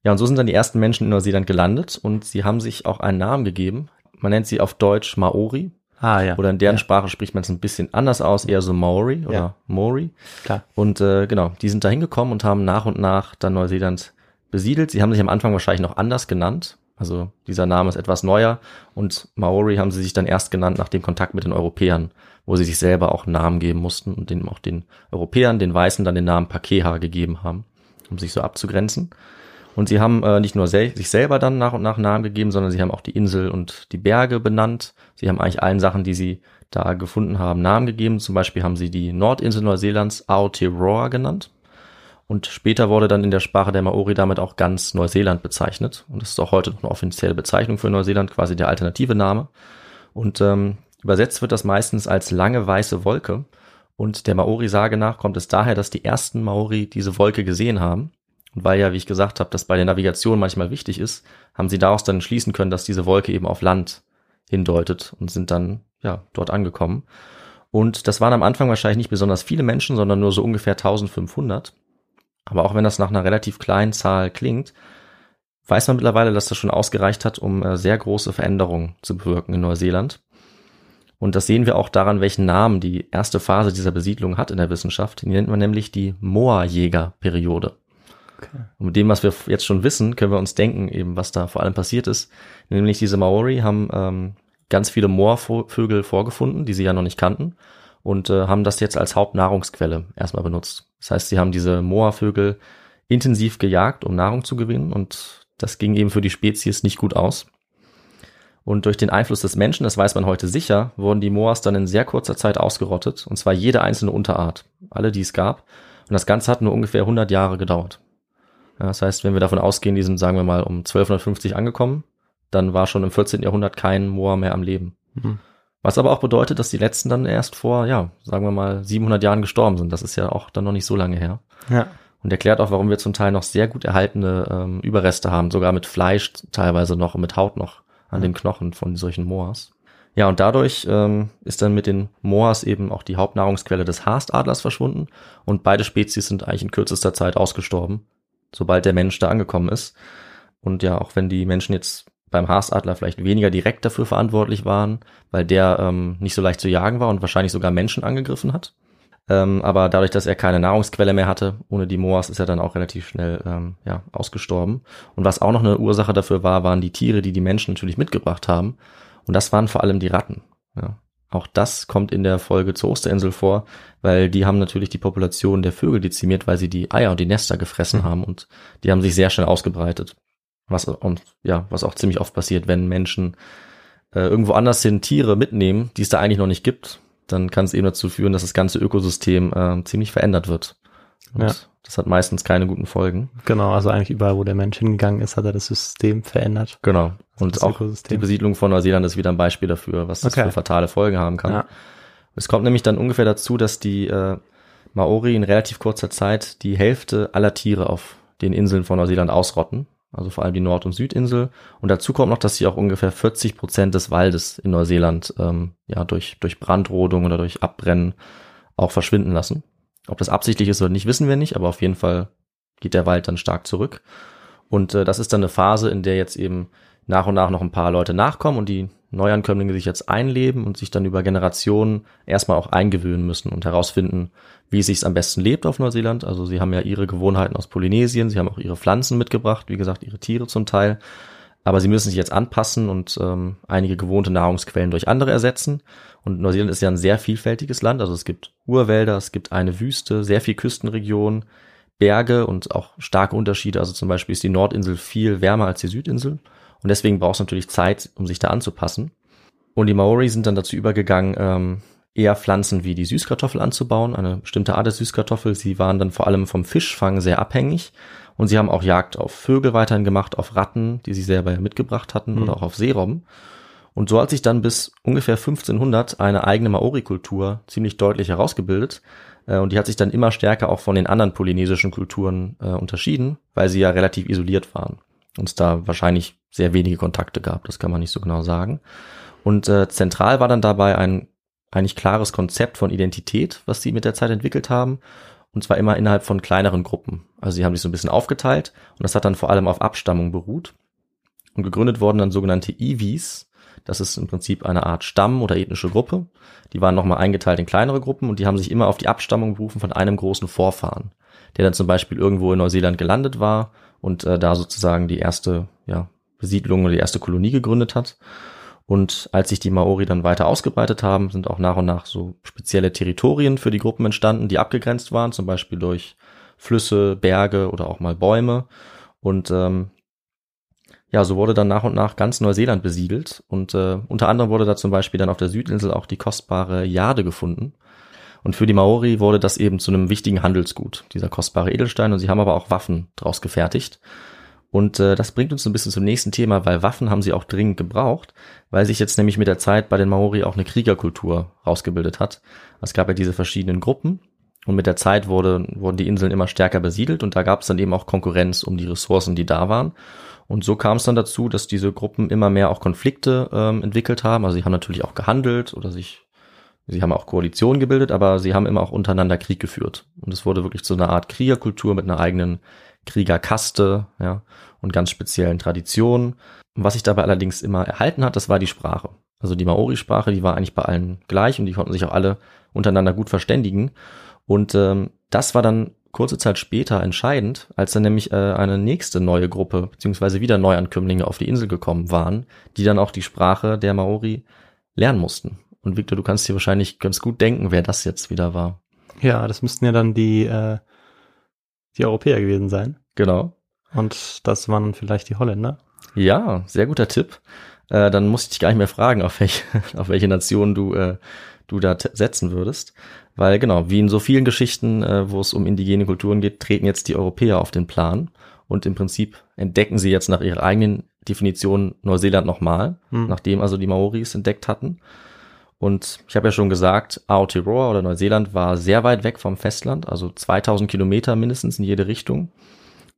Ja, und so sind dann die ersten Menschen in Neuseeland gelandet. Und sie haben sich auch einen Namen gegeben. Man nennt sie auf Deutsch Maori. Ah, ja. Oder in deren ja. Sprache spricht man es ein bisschen anders aus, eher so Maori oder ja. Maori. Klar. Und äh, genau, die sind da hingekommen und haben nach und nach dann Neuseeland besiedelt. Sie haben sich am Anfang wahrscheinlich noch anders genannt. Also dieser Name ist etwas neuer und Maori haben sie sich dann erst genannt nach dem Kontakt mit den Europäern, wo sie sich selber auch einen Namen geben mussten und den, auch den Europäern, den Weißen, dann den Namen Pakeha gegeben haben, um sich so abzugrenzen. Und sie haben äh, nicht nur sel- sich selber dann nach und nach Namen gegeben, sondern sie haben auch die Insel und die Berge benannt. Sie haben eigentlich allen Sachen, die sie da gefunden haben, Namen gegeben. Zum Beispiel haben sie die Nordinsel Neuseelands Aotearoa genannt. Und später wurde dann in der Sprache der Maori damit auch ganz Neuseeland bezeichnet. Und das ist auch heute noch eine offizielle Bezeichnung für Neuseeland, quasi der alternative Name. Und ähm, übersetzt wird das meistens als lange weiße Wolke. Und der Maori-Sage nach kommt es daher, dass die ersten Maori diese Wolke gesehen haben. Und weil ja, wie ich gesagt habe, das bei der Navigation manchmal wichtig ist, haben sie daraus dann schließen können, dass diese Wolke eben auf Land hindeutet und sind dann ja dort angekommen. Und das waren am Anfang wahrscheinlich nicht besonders viele Menschen, sondern nur so ungefähr eintausendfünfhundert. Aber auch wenn das nach einer relativ kleinen Zahl klingt, weiß man mittlerweile, dass das schon ausgereicht hat, um sehr große Veränderungen zu bewirken in Neuseeland. Und das sehen wir auch daran, welchen Namen die erste Phase dieser Besiedlung hat in der Wissenschaft. Die nennt man nämlich die Moa-Jäger-Periode. Okay. Und mit dem, was wir jetzt schon wissen, können wir uns denken, eben was da vor allem passiert ist. Nämlich diese Maori haben ähm, ganz viele Moa-Vögel vorgefunden, die sie ja noch nicht kannten. Und äh, haben das jetzt als Hauptnahrungsquelle erstmal benutzt. Das heißt, sie haben diese Moa-Vögel intensiv gejagt, um Nahrung zu gewinnen. Und das ging eben für die Spezies nicht gut aus. Und durch den Einfluss des Menschen, das weiß man heute sicher, wurden die Moas dann in sehr kurzer Zeit ausgerottet. Und zwar jede einzelne Unterart, alle, die es gab. Und das Ganze hat nur ungefähr hundert Jahre gedauert. Ja, das heißt, wenn wir davon ausgehen, die sind, sagen wir mal, um zwölfhundertfünfzig angekommen, dann war schon im vierzehnten Jahrhundert kein Moa mehr am Leben. Mhm. Was aber auch bedeutet, dass die letzten dann erst vor, ja, sagen wir mal, siebenhundert Jahren gestorben sind. Das ist ja auch dann noch nicht so lange her. Ja. Und erklärt auch, warum wir zum Teil noch sehr gut erhaltene ähm, Überreste haben, sogar mit Fleisch teilweise noch und mit Haut noch an ja. den Knochen von solchen Moas. Ja, und dadurch ähm, ist dann mit den Moas eben auch die Hauptnahrungsquelle des Haast-Adlers verschwunden und beide Spezies sind eigentlich in kürzester Zeit ausgestorben, sobald der Mensch da angekommen ist. Und ja, auch wenn die Menschen jetzt beim Haast-Adler vielleicht weniger direkt dafür verantwortlich waren, weil der ähm, nicht so leicht zu jagen war und wahrscheinlich sogar Menschen angegriffen hat. Ähm, aber dadurch, dass er keine Nahrungsquelle mehr hatte, ohne die Moas, ist er dann auch relativ schnell ähm, ja, ausgestorben. Und was auch noch eine Ursache dafür war, waren die Tiere, die die Menschen natürlich mitgebracht haben. Und das waren vor allem die Ratten. Ja. Auch das kommt in der Folge zur Osterinsel vor, weil die haben natürlich die Population der Vögel dezimiert, weil sie die Eier und die Nester gefressen mhm. haben und die haben sich sehr schnell ausgebreitet. Was, und, ja, was auch ziemlich oft passiert, wenn Menschen äh, irgendwo anders hin Tiere mitnehmen, die es da eigentlich noch nicht gibt, dann kann es eben dazu führen, dass das ganze Ökosystem äh, ziemlich verändert wird. Und ja. Das hat meistens keine guten Folgen. Genau, also eigentlich überall, wo der Mensch hingegangen ist, hat er das System verändert. Genau. Also und auch Ökosystem. Die Besiedlung von Neuseeland ist wieder ein Beispiel dafür, was okay. das für fatale Folgen haben kann. Ja. Es kommt nämlich dann ungefähr dazu, dass die äh, Maori in relativ kurzer Zeit die Hälfte aller Tiere auf den Inseln von Neuseeland ausrotten. Also vor allem die Nord- und Südinsel. Und dazu kommt noch, dass sie auch ungefähr vierzig Prozent des Waldes in Neuseeland ähm, ja durch, durch Brandrodung oder durch Abbrennen auch verschwinden lassen. Ob das absichtlich ist oder nicht, wissen wir nicht, aber auf jeden Fall geht der Wald dann stark zurück. Und äh, das ist dann eine Phase, in der jetzt eben nach und nach noch ein paar Leute nachkommen und die Neuankömmlinge sich jetzt einleben und sich dann über Generationen erstmal auch eingewöhnen müssen und herausfinden, wie es sich am besten lebt auf Neuseeland. Also sie haben ja ihre Gewohnheiten aus Polynesien, sie haben auch ihre Pflanzen mitgebracht, wie gesagt, ihre Tiere zum Teil. Aber sie müssen sich jetzt anpassen und ähm, einige gewohnte Nahrungsquellen durch andere ersetzen. Und Neuseeland ist ja ein sehr vielfältiges Land. Also es gibt Urwälder, es gibt eine Wüste, sehr viel Küstenregionen, Berge und auch starke Unterschiede. Also zum Beispiel ist die Nordinsel viel wärmer als die Südinsel. Und deswegen braucht es natürlich Zeit, um sich da anzupassen. Und die Maori sind dann dazu übergegangen, ähm, eher Pflanzen wie die Süßkartoffel anzubauen, eine bestimmte Art der Süßkartoffel. Sie waren dann vor allem vom Fischfang sehr abhängig und sie haben auch Jagd auf Vögel weiterhin gemacht, auf Ratten, die sie selber mitgebracht hatten mhm. oder auch auf Seerobben. Und so hat sich dann bis ungefähr fünfzehnhundert eine eigene Maori-Kultur ziemlich deutlich herausgebildet äh, und die hat sich dann immer stärker auch von den anderen polynesischen Kulturen äh, unterschieden, weil sie ja relativ isoliert waren und es da wahrscheinlich sehr wenige Kontakte gab, das kann man nicht so genau sagen. Und äh, zentral war dann dabei ein eigentlich klares Konzept von Identität, was sie mit der Zeit entwickelt haben, und zwar immer innerhalb von kleineren Gruppen. Also sie haben sich so ein bisschen aufgeteilt und das hat dann vor allem auf Abstammung beruht. Und gegründet wurden dann sogenannte Iwis, das ist im Prinzip eine Art Stamm oder ethnische Gruppe. Die waren nochmal eingeteilt in kleinere Gruppen und die haben sich immer auf die Abstammung berufen von einem großen Vorfahren, der dann zum Beispiel irgendwo in Neuseeland gelandet war und äh, da sozusagen die erste ja, Besiedlung oder die erste Kolonie gegründet hat. Und als sich die Maori dann weiter ausgebreitet haben, sind auch nach und nach so spezielle Territorien für die Gruppen entstanden, die abgegrenzt waren, zum Beispiel durch Flüsse, Berge oder auch mal Bäume. Und ähm, ja, so wurde dann nach und nach ganz Neuseeland besiedelt. Und äh, unter anderem wurde da zum Beispiel dann auf der Südinsel auch die kostbare Jade gefunden. Und für die Maori wurde das eben zu einem wichtigen Handelsgut, dieser kostbare Edelstein. Und sie haben aber auch Waffen draus gefertigt. Und äh, das bringt uns ein bisschen zum nächsten Thema, weil Waffen haben sie auch dringend gebraucht, weil sich jetzt nämlich mit der Zeit bei den Maori auch eine Kriegerkultur rausgebildet hat. Es gab ja diese verschiedenen Gruppen und mit der Zeit wurde, wurden die Inseln immer stärker besiedelt und da gab es dann eben auch Konkurrenz um die Ressourcen, die da waren. Und so kam es dann dazu, dass diese Gruppen immer mehr auch Konflikte ähm, entwickelt haben. Also sie haben natürlich auch gehandelt oder sich, sie haben auch Koalitionen gebildet, aber sie haben immer auch untereinander Krieg geführt. Und es wurde wirklich zu einer Art Kriegerkultur mit einer eigenen Kriegerkaste, ja, und ganz speziellen Traditionen. Und was sich dabei allerdings immer erhalten hat, das war die Sprache. Also die Maori-Sprache, die war eigentlich bei allen gleich und die konnten sich auch alle untereinander gut verständigen. Und ähm, das war dann kurze Zeit später entscheidend, als dann nämlich äh, eine nächste neue Gruppe, beziehungsweise wieder Neuankömmlinge auf die Insel gekommen waren, die dann auch die Sprache der Maori lernen mussten. Und Viktor, du kannst dir wahrscheinlich ganz gut denken, wer das jetzt wieder war. Ja, das müssten ja dann die äh die Europäer gewesen sein. Genau. Und das waren vielleicht die Holländer. Ja, sehr guter Tipp. Äh, dann musste ich dich gar nicht mehr fragen, auf welche, auf welche Nation du, äh, du da t- setzen würdest. Weil genau, wie in so vielen Geschichten, äh, wo es um indigene Kulturen geht, treten jetzt die Europäer auf den Plan. Und im Prinzip entdecken sie jetzt nach ihrer eigenen Definition Neuseeland nochmal, mhm. nachdem also die Maoris entdeckt hatten. Und ich habe ja schon gesagt, Aotearoa oder Neuseeland war sehr weit weg vom Festland, also zweitausend Kilometer mindestens in jede Richtung,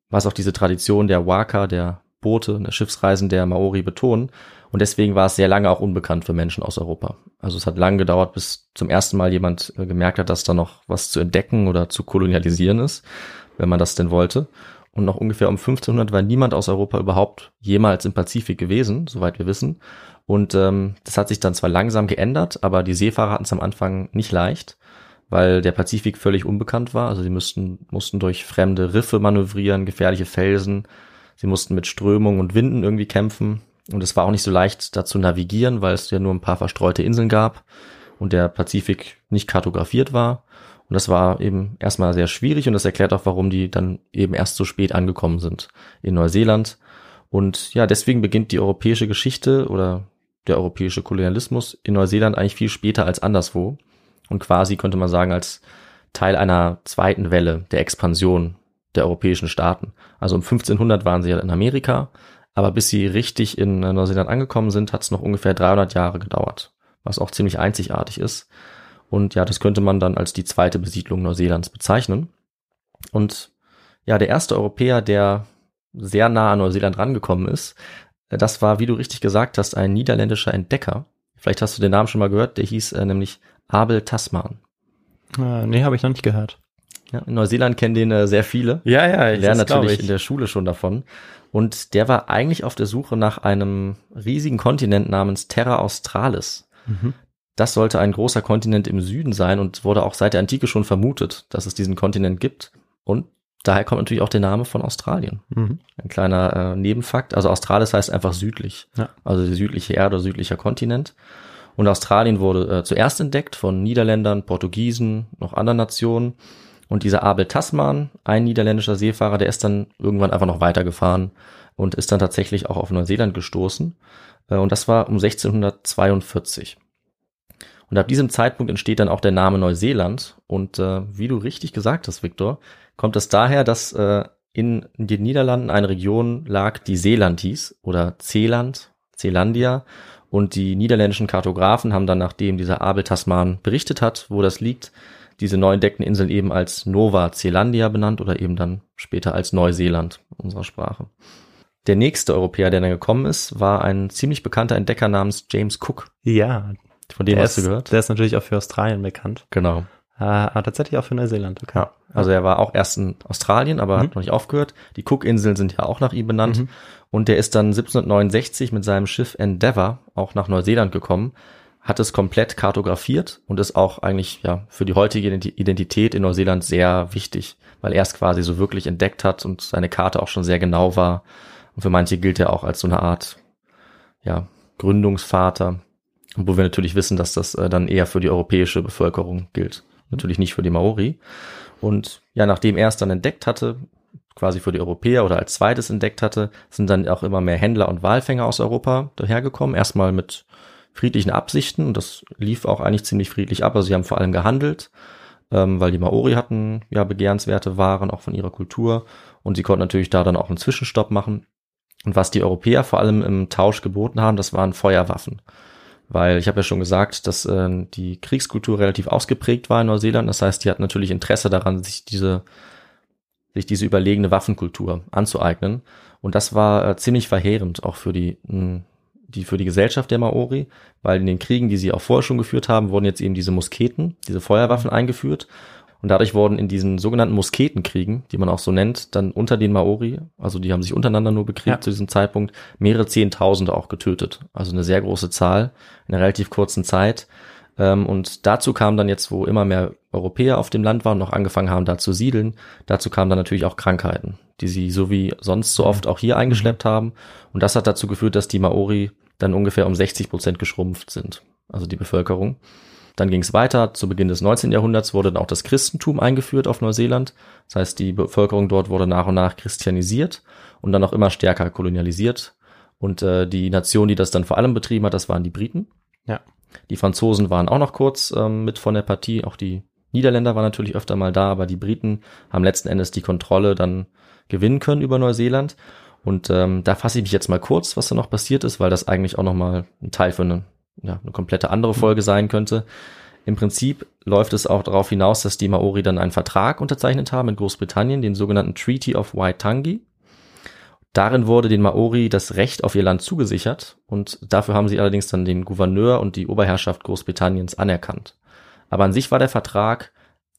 was auch diese Tradition der Waka, der Boote, der Schiffsreisen der Maori betonen. Und deswegen war es sehr lange auch unbekannt für Menschen aus Europa. Also es hat lange gedauert, bis zum ersten Mal jemand gemerkt hat, dass da noch was zu entdecken oder zu kolonialisieren ist, wenn man das denn wollte. Und noch ungefähr um fünfzehnhundert war niemand aus Europa überhaupt jemals im Pazifik gewesen, soweit wir wissen. Und ähm, das hat sich dann zwar langsam geändert, aber die Seefahrer hatten es am Anfang nicht leicht, weil der Pazifik völlig unbekannt war. Also sie müssten, mussten durch fremde Riffe manövrieren, gefährliche Felsen. Sie mussten mit Strömungen und Winden irgendwie kämpfen. Und es war auch nicht so leicht, da zu navigieren, weil es ja nur ein paar verstreute Inseln gab. und der Pazifik nicht kartografiert war. Und das war eben erstmal sehr schwierig und das erklärt auch, warum die dann eben erst so spät angekommen sind in Neuseeland. Und ja, deswegen beginnt die europäische Geschichte oder der europäische Kolonialismus in Neuseeland eigentlich viel später als anderswo und quasi, könnte man sagen, als Teil einer zweiten Welle der Expansion der europäischen Staaten. Also um fünfzehnhundert waren sie ja in Amerika, aber bis sie richtig in Neuseeland angekommen sind, hat es noch ungefähr dreihundert Jahre gedauert, was auch ziemlich einzigartig ist. Und ja, das könnte man dann als die zweite Besiedlung Neuseelands bezeichnen. Und ja, der erste Europäer, der sehr nah an Neuseeland rangekommen ist, das war, wie du richtig gesagt hast, ein niederländischer Entdecker. Vielleicht hast du den Namen schon mal gehört, der hieß äh, nämlich Abel Tasman. Äh, nee, habe ich noch nicht gehört. Ja, in Neuseeland kennen den äh, sehr viele. Ja, ja, ich lerne natürlich in der Schule schon davon. Und der war eigentlich auf der Suche nach einem riesigen Kontinent namens Terra Australis. Mhm. Das sollte ein großer Kontinent im Süden sein und wurde auch seit der Antike schon vermutet, dass es diesen Kontinent gibt. Und daher kommt natürlich auch der Name von Australien. Mhm. Ein kleiner äh, Nebenfakt. Also Australis heißt einfach südlich. Ja. Also die südliche Erde, südlicher Kontinent. Und Australien wurde äh, zuerst entdeckt von Niederländern, Portugiesen, noch anderen Nationen. Und dieser Abel Tasman, ein niederländischer Seefahrer, der ist dann irgendwann einfach noch weitergefahren und ist dann tatsächlich auch auf Neuseeland gestoßen. Äh, und das war um sechzehnhundertzweiundvierzig. Und ab diesem Zeitpunkt entsteht dann auch der Name Neuseeland. Und äh, wie du richtig gesagt hast, Viktor, kommt es daher, dass äh, in den Niederlanden eine Region lag, die Zeeland hieß oder Zeeland, Zeelandia. Und die niederländischen Kartografen haben dann, nachdem dieser Abel Tasman berichtet hat, wo das liegt, diese neu entdeckten Inseln eben als Nova Zeelandia benannt oder eben dann später als Neuseeland in unserer Sprache. Der nächste Europäer, der dann gekommen ist, war ein ziemlich bekannter Entdecker namens James Cook. Ja, von dem hast du gehört. Der ist natürlich auch für Australien bekannt. Genau. Äh, aber tatsächlich auch für Neuseeland. Okay. Ja, also er war auch erst in Australien, aber mhm. hat noch nicht aufgehört. Die Cook-Inseln sind ja auch nach ihm benannt. Mhm. Und der ist dann siebzehnhundertneunundsechzig mit seinem Schiff Endeavor auch nach Neuseeland gekommen, hat es komplett kartografiert und ist auch eigentlich ja für die heutige Identität in Neuseeland sehr wichtig, weil er es quasi so wirklich entdeckt hat und seine Karte auch schon sehr genau war. Und für manche gilt er auch als so eine Art ja Gründungsvater. Wo wir natürlich wissen, dass das äh, dann eher für die europäische Bevölkerung gilt. Natürlich nicht für die Maori. Und ja, nachdem er es dann entdeckt hatte, quasi für die Europäer oder als zweites entdeckt hatte, sind dann auch immer mehr Händler und Walfänger aus Europa dahergekommen. Erstmal mit friedlichen Absichten. Und das lief auch eigentlich ziemlich friedlich ab. Also sie haben vor allem gehandelt, ähm, weil die Maori hatten ja begehrenswerte Waren, auch von ihrer Kultur. Und sie konnten natürlich da dann auch einen Zwischenstopp machen. Und was die Europäer vor allem im Tausch geboten haben, das waren Feuerwaffen. Weil ich habe ja schon gesagt, dass äh, die Kriegskultur relativ ausgeprägt war in Neuseeland. Das heißt, die hatten natürlich Interesse daran, sich diese sich diese überlegene Waffenkultur anzueignen. Und das war äh, ziemlich verheerend auch für die mh, die für die Gesellschaft der Maori, weil in den Kriegen, die sie auch vorher schon geführt haben, wurden jetzt eben diese Musketen, diese Feuerwaffen eingeführt. Und dadurch wurden in diesen sogenannten Musketenkriegen, die man auch so nennt, dann unter den Maori, also die haben sich untereinander nur bekriegt, ja, zu diesem Zeitpunkt, mehrere Zehntausende auch getötet. Also eine sehr große Zahl in einer relativ kurzen Zeit. Und dazu kam dann jetzt, wo immer mehr Europäer auf dem Land waren und noch angefangen haben, da zu siedeln, dazu kamen dann natürlich auch Krankheiten, die sie so wie sonst so oft auch hier eingeschleppt haben. Und das hat dazu geführt, dass die Maori dann ungefähr um sechzig Prozent geschrumpft sind, also die Bevölkerung. Dann ging es weiter, zu Beginn des neunzehnten Jahrhunderts wurde dann auch das Christentum eingeführt auf Neuseeland. Das heißt, die Bevölkerung dort wurde nach und nach christianisiert und dann auch immer stärker kolonialisiert. Und äh, die Nation, die das dann vor allem betrieben hat, das waren die Briten. Ja. Die Franzosen waren auch noch kurz ähm, mit von der Partie. Auch die Niederländer waren natürlich öfter mal da, aber die Briten haben letzten Endes die Kontrolle dann gewinnen können über Neuseeland. Und ähm, da fasse ich mich jetzt mal kurz, was da noch passiert ist, weil das eigentlich auch nochmal ein Teil für eine ja, eine komplette andere Folge sein könnte. Im Prinzip läuft es auch darauf hinaus, dass die Maori dann einen Vertrag unterzeichnet haben in Großbritannien, den sogenannten Treaty of Waitangi. Darin wurde den Maori das Recht auf ihr Land zugesichert und dafür haben sie allerdings dann den Gouverneur und die Oberherrschaft Großbritanniens anerkannt. Aber an sich war der Vertrag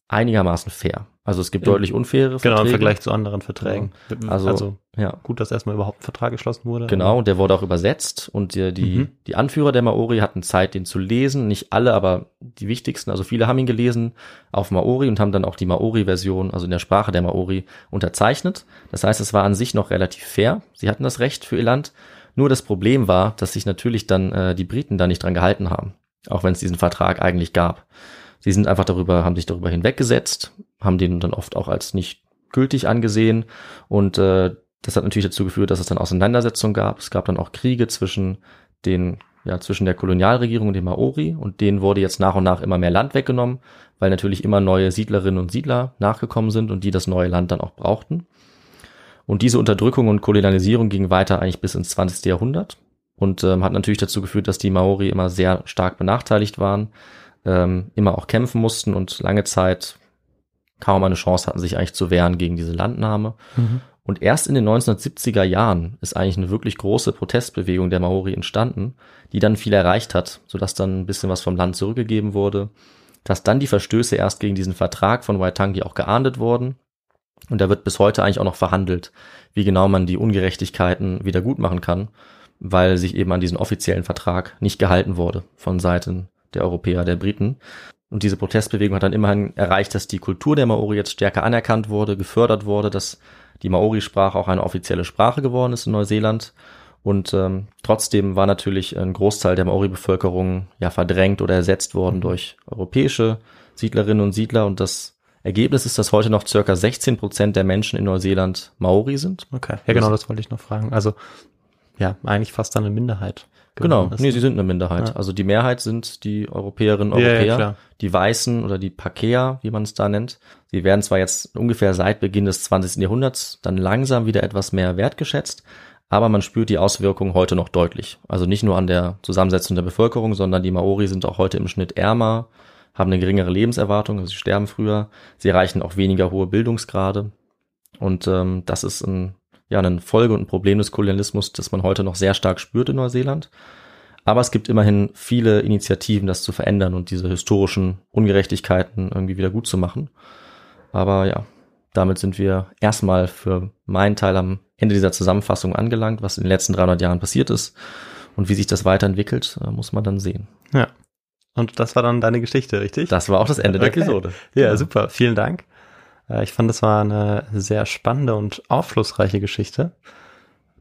einigermaßen fair. Also es gibt ja deutlich unfaire Verträge. Genau, im Vergleich zu anderen Verträgen. Also, also ja, gut, dass erstmal überhaupt ein Vertrag geschlossen wurde. Genau, der wurde auch übersetzt und die, die, mhm. die Anführer der Maori hatten Zeit, den zu lesen. Nicht alle, aber die wichtigsten, also viele haben ihn gelesen auf Maori und haben dann auch die Maori-Version, also in der Sprache der Maori, unterzeichnet. Das heißt, es war an sich noch relativ fair. Sie hatten das Recht für ihr Land. Nur das Problem war, dass sich natürlich dann äh, die Briten da nicht dran gehalten haben. auch wenn es diesen Vertrag eigentlich gab. Sie sind einfach darüber, haben sich darüber hinweggesetzt, haben den dann oft auch als nicht gültig angesehen und äh, das hat natürlich dazu geführt, dass es dann Auseinandersetzungen gab. Es gab dann auch Kriege zwischen den, ja, zwischen der Kolonialregierung und den Maori und denen wurde jetzt nach und nach immer mehr Land weggenommen, weil natürlich immer neue Siedlerinnen und Siedler nachgekommen sind und die das neue Land dann auch brauchten. Und diese Unterdrückung und Kolonialisierung ging weiter eigentlich bis ins zwanzigste Jahrhundert und ähm, hat natürlich dazu geführt, dass die Maori immer sehr stark benachteiligt waren, ähm, immer auch kämpfen mussten und lange Zeit kaum eine Chance hatten, sich eigentlich zu wehren gegen diese Landnahme. Mhm. Und erst in den neunzehnhundertsiebziger Jahren ist eigentlich eine wirklich große Protestbewegung der Maori entstanden, die dann viel erreicht hat, sodass dann ein bisschen was vom Land zurückgegeben wurde, dass dann die Verstöße erst gegen diesen Vertrag von Waitangi auch geahndet wurden. Und da wird bis heute eigentlich auch noch verhandelt, wie genau man die Ungerechtigkeiten wieder gut machen kann, weil sich eben an diesen offiziellen Vertrag nicht gehalten wurde von Seiten der Europäer, der Briten. Und diese Protestbewegung hat dann immerhin erreicht, dass die Kultur der Maori jetzt stärker anerkannt wurde, gefördert wurde, dass die Maori-Sprache auch eine offizielle Sprache geworden ist in Neuseeland. Und ähm, trotzdem war natürlich ein Großteil der Maori-Bevölkerung ja verdrängt oder ersetzt worden durch europäische Siedlerinnen und Siedler. Und das Ergebnis ist, dass heute noch circa sechzehn Prozent der Menschen in Neuseeland Maori sind. Okay, ja genau, das wollte ich noch fragen. Also ja, eigentlich fast dann eine Minderheit. Genau, ist. Nee, sie sind eine Minderheit. Ja. Also die Mehrheit sind die Europäerinnen und Europäer, ja, ja, die Weißen oder die Pakeha, wie man es da nennt. Sie werden zwar jetzt ungefähr seit Beginn des zwanzigsten Jahrhunderts dann langsam wieder etwas mehr wertgeschätzt, aber man spürt die Auswirkungen heute noch deutlich. Also nicht nur an der Zusammensetzung der Bevölkerung, sondern die Maori sind auch heute im Schnitt ärmer, haben eine geringere Lebenserwartung, also sie sterben früher, sie erreichen auch weniger hohe Bildungsgrade und ähm, das ist ein ja, eine Folge und ein Problem des Kolonialismus, das man heute noch sehr stark spürt in Neuseeland. Aber es gibt immerhin viele Initiativen, das zu verändern und diese historischen Ungerechtigkeiten irgendwie wieder gut zu machen. Aber ja, damit sind wir erstmal für meinen Teil am Ende dieser Zusammenfassung angelangt, was in den letzten dreihundert Jahren passiert ist und wie sich das weiterentwickelt, muss man dann sehen. Ja, und das war dann deine Geschichte, richtig? Das war auch das Ende der okay. Episode. Ja, genau. Super, vielen Dank. Ich fand, das war eine sehr spannende und aufschlussreiche Geschichte,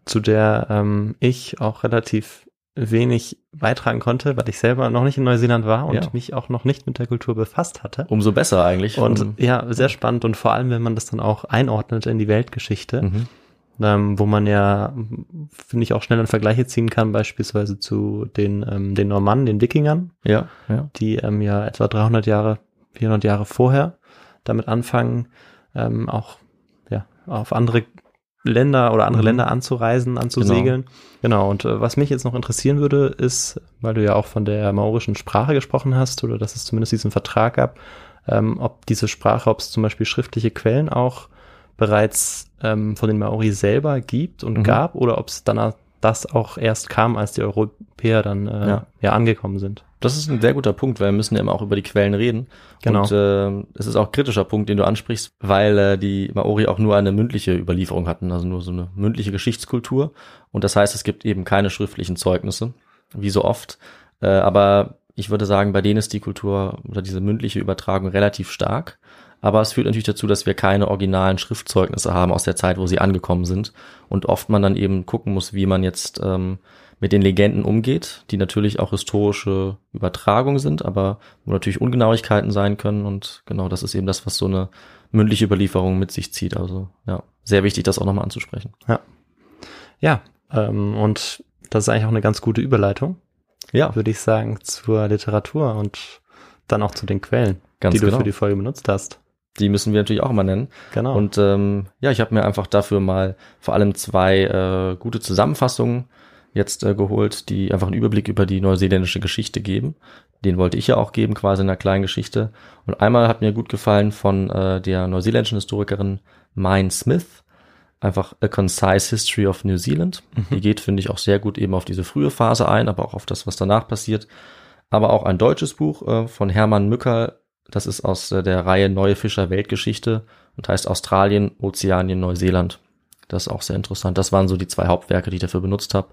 zu der ähm, ich auch relativ wenig beitragen konnte, weil ich selber noch nicht in Neuseeland war und ja. mich auch noch nicht mit der Kultur befasst hatte. Umso besser eigentlich. Und um, ja, sehr spannend und vor allem, wenn man das dann auch einordnet in die Weltgeschichte, mhm. ähm, wo man ja, finde ich, auch schnell an Vergleiche ziehen kann, beispielsweise zu den, ähm, den Normannen, den Wikingern, ja, ja. die ähm, ja etwa dreihundert Jahre, vierhundert Jahre vorher damit anfangen, ähm, auch ja auf andere Länder oder andere mhm. Länder anzureisen, anzusegeln. Genau, genau. Und äh, was mich jetzt noch interessieren würde, ist, weil du ja auch von der maorischen Sprache gesprochen hast oder dass es zumindest diesen Vertrag gab, ähm, ob diese Sprache, ob es zum Beispiel schriftliche Quellen auch bereits ähm, von den Maori selber gibt und mhm. gab oder ob es danach das auch erst kam, als die Europäer dann äh, ja. ja angekommen sind. Das ist ein sehr guter Punkt, weil wir müssen ja immer auch über die Quellen reden. Genau. Und äh, es ist auch ein kritischer Punkt, den du ansprichst, weil äh, die Maori auch nur eine mündliche Überlieferung hatten, also nur so eine mündliche Geschichtskultur. Und das heißt, es gibt eben keine schriftlichen Zeugnisse, wie so oft. Äh, aber ich würde sagen, bei denen ist die Kultur oder diese mündliche Übertragung relativ stark. Aber es führt natürlich dazu, dass wir keine originalen Schriftzeugnisse haben aus der Zeit, wo sie angekommen sind. Und oft man dann eben gucken muss, wie man jetzt ähm, mit den Legenden umgeht, die natürlich auch historische Übertragungen sind, aber wo natürlich Ungenauigkeiten sein können. Und genau, das ist eben das, was so eine mündliche Überlieferung mit sich zieht. Also ja, sehr wichtig, das auch nochmal anzusprechen. Ja, ja ähm, und das ist eigentlich auch eine ganz gute Überleitung, ja, würde ich sagen, zur Literatur und dann auch zu den Quellen, ganz die du genau. für die Folge benutzt hast. Die müssen wir natürlich auch mal nennen. Genau. Und ähm, ja, ich habe mir einfach dafür mal vor allem zwei äh, gute Zusammenfassungen jetzt äh, geholt, die einfach einen Überblick über die neuseeländische Geschichte geben. Den wollte ich ja auch geben, quasi in einer kleinen Geschichte. Und einmal hat mir gut gefallen von äh, der neuseeländischen Historikerin Mein Smith, einfach A Concise History of New Zealand. Mhm. Die geht, finde ich, auch sehr gut eben auf diese frühe Phase ein, aber auch auf das, was danach passiert. Aber auch ein deutsches Buch äh, von Hermann Mücker, das ist aus der Reihe Neue Fischer Weltgeschichte und heißt Australien, Ozeanien, Neuseeland. Das ist auch sehr interessant. Das waren so die zwei Hauptwerke, die ich dafür benutzt habe.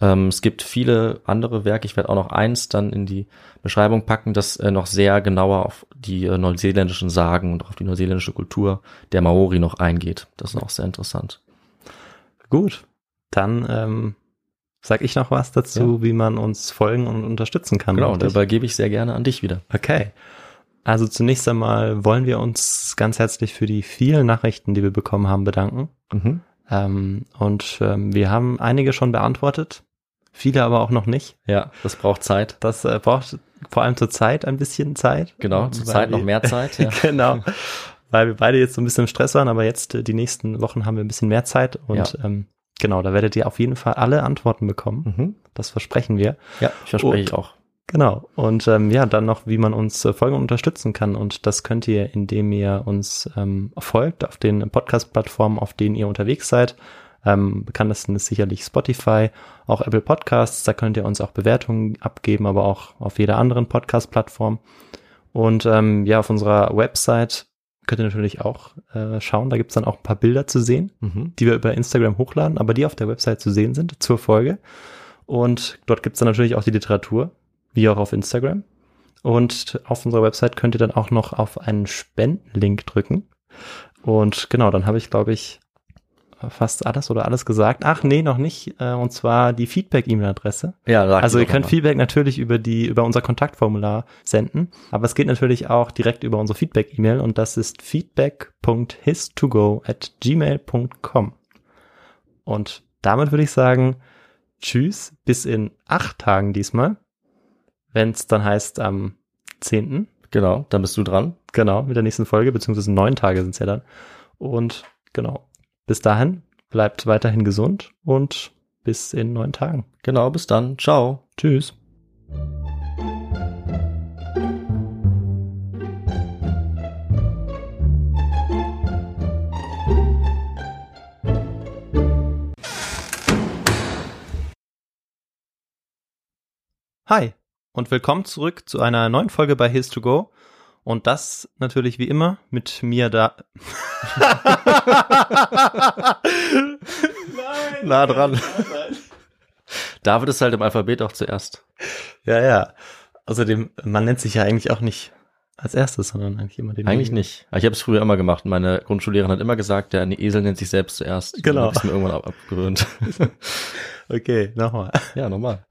Ähm, es gibt viele andere Werke. Ich werde auch noch eins dann in die Beschreibung packen, das äh, noch sehr genauer auf die äh, neuseeländischen Sagen und auf die neuseeländische Kultur der Maori noch eingeht. Das ist auch sehr interessant. Gut, dann ähm, sag ich noch was dazu, ja. wie man uns folgen und unterstützen kann. Genau, und dabei gebe ich sehr gerne an dich wieder. Okay. Also zunächst einmal wollen wir uns ganz herzlich für die vielen Nachrichten, die wir bekommen haben, bedanken. Mhm. Ähm, und ähm, wir haben einige schon beantwortet, viele aber auch noch nicht. Ja, das braucht Zeit. Das äh, braucht vor allem zur Zeit ein bisschen Zeit. Genau, zur Zeit noch mehr Zeit. Ja. Genau, weil wir beide jetzt so ein bisschen im Stress waren, aber jetzt äh, die nächsten Wochen haben wir ein bisschen mehr Zeit und ja. ähm, genau, da werdet ihr auf jeden Fall alle Antworten bekommen. Mhm. Das versprechen wir. Ja, verspreche und, ich auch. Genau. Und ähm, ja, dann noch, wie man uns äh, folgen und unterstützen kann. Und das könnt ihr, indem ihr uns ähm, folgt auf den Podcast-Plattformen, auf denen ihr unterwegs seid. Ähm, bekanntesten ist sicherlich Spotify, auch Apple Podcasts. Da könnt ihr uns auch Bewertungen abgeben, aber auch auf jeder anderen Podcast-Plattform. Und ähm, ja, auf unserer Website könnt ihr natürlich auch äh, schauen. Da gibt es dann auch ein paar Bilder zu sehen, mhm. die wir über Instagram hochladen, aber die auf der Website zu sehen sind zur Folge. Und dort gibt es dann natürlich auch die Literatur, wie auch auf Instagram. Und auf unserer Website könnt ihr dann auch noch auf einen Spendenlink drücken. Und genau, dann habe ich, glaube ich, fast alles oder alles gesagt. Ach nee, noch nicht. Und zwar die Feedback-E-Mail-Adresse. Ja, also ihr könnt mal. Feedback natürlich über die über unser Kontaktformular senden. Aber es geht natürlich auch direkt über unsere Feedback-E-Mail. Und das ist feedback punkt his to go at gmail punkt com. Und damit würde ich sagen, tschüss, bis in acht Tagen diesmal. Wenn es dann heißt am zehnten Genau, dann bist du dran. Genau, mit der nächsten Folge, beziehungsweise neun Tage sind es ja dann. Und genau, bis dahin, bleibt weiterhin gesund und bis in neun Tagen. Genau, bis dann. Ciao. Tschüss. Hi. Und willkommen zurück zu einer neuen Folge bei His to Go. Und das natürlich wie immer mit mir da. Nein, nah dran. Nein. David ist halt im Alphabet auch zuerst. Ja, ja. Außerdem, man nennt sich ja eigentlich auch nicht als erstes, sondern eigentlich immer den Eigentlich Namen. Nicht. Ich habe es früher immer gemacht. Meine Grundschullehrerin hat immer gesagt, der Esel nennt sich selbst zuerst. Genau. Dann habe ich es mir irgendwann ab- abgewöhnt. Okay, nochmal. Ja, nochmal.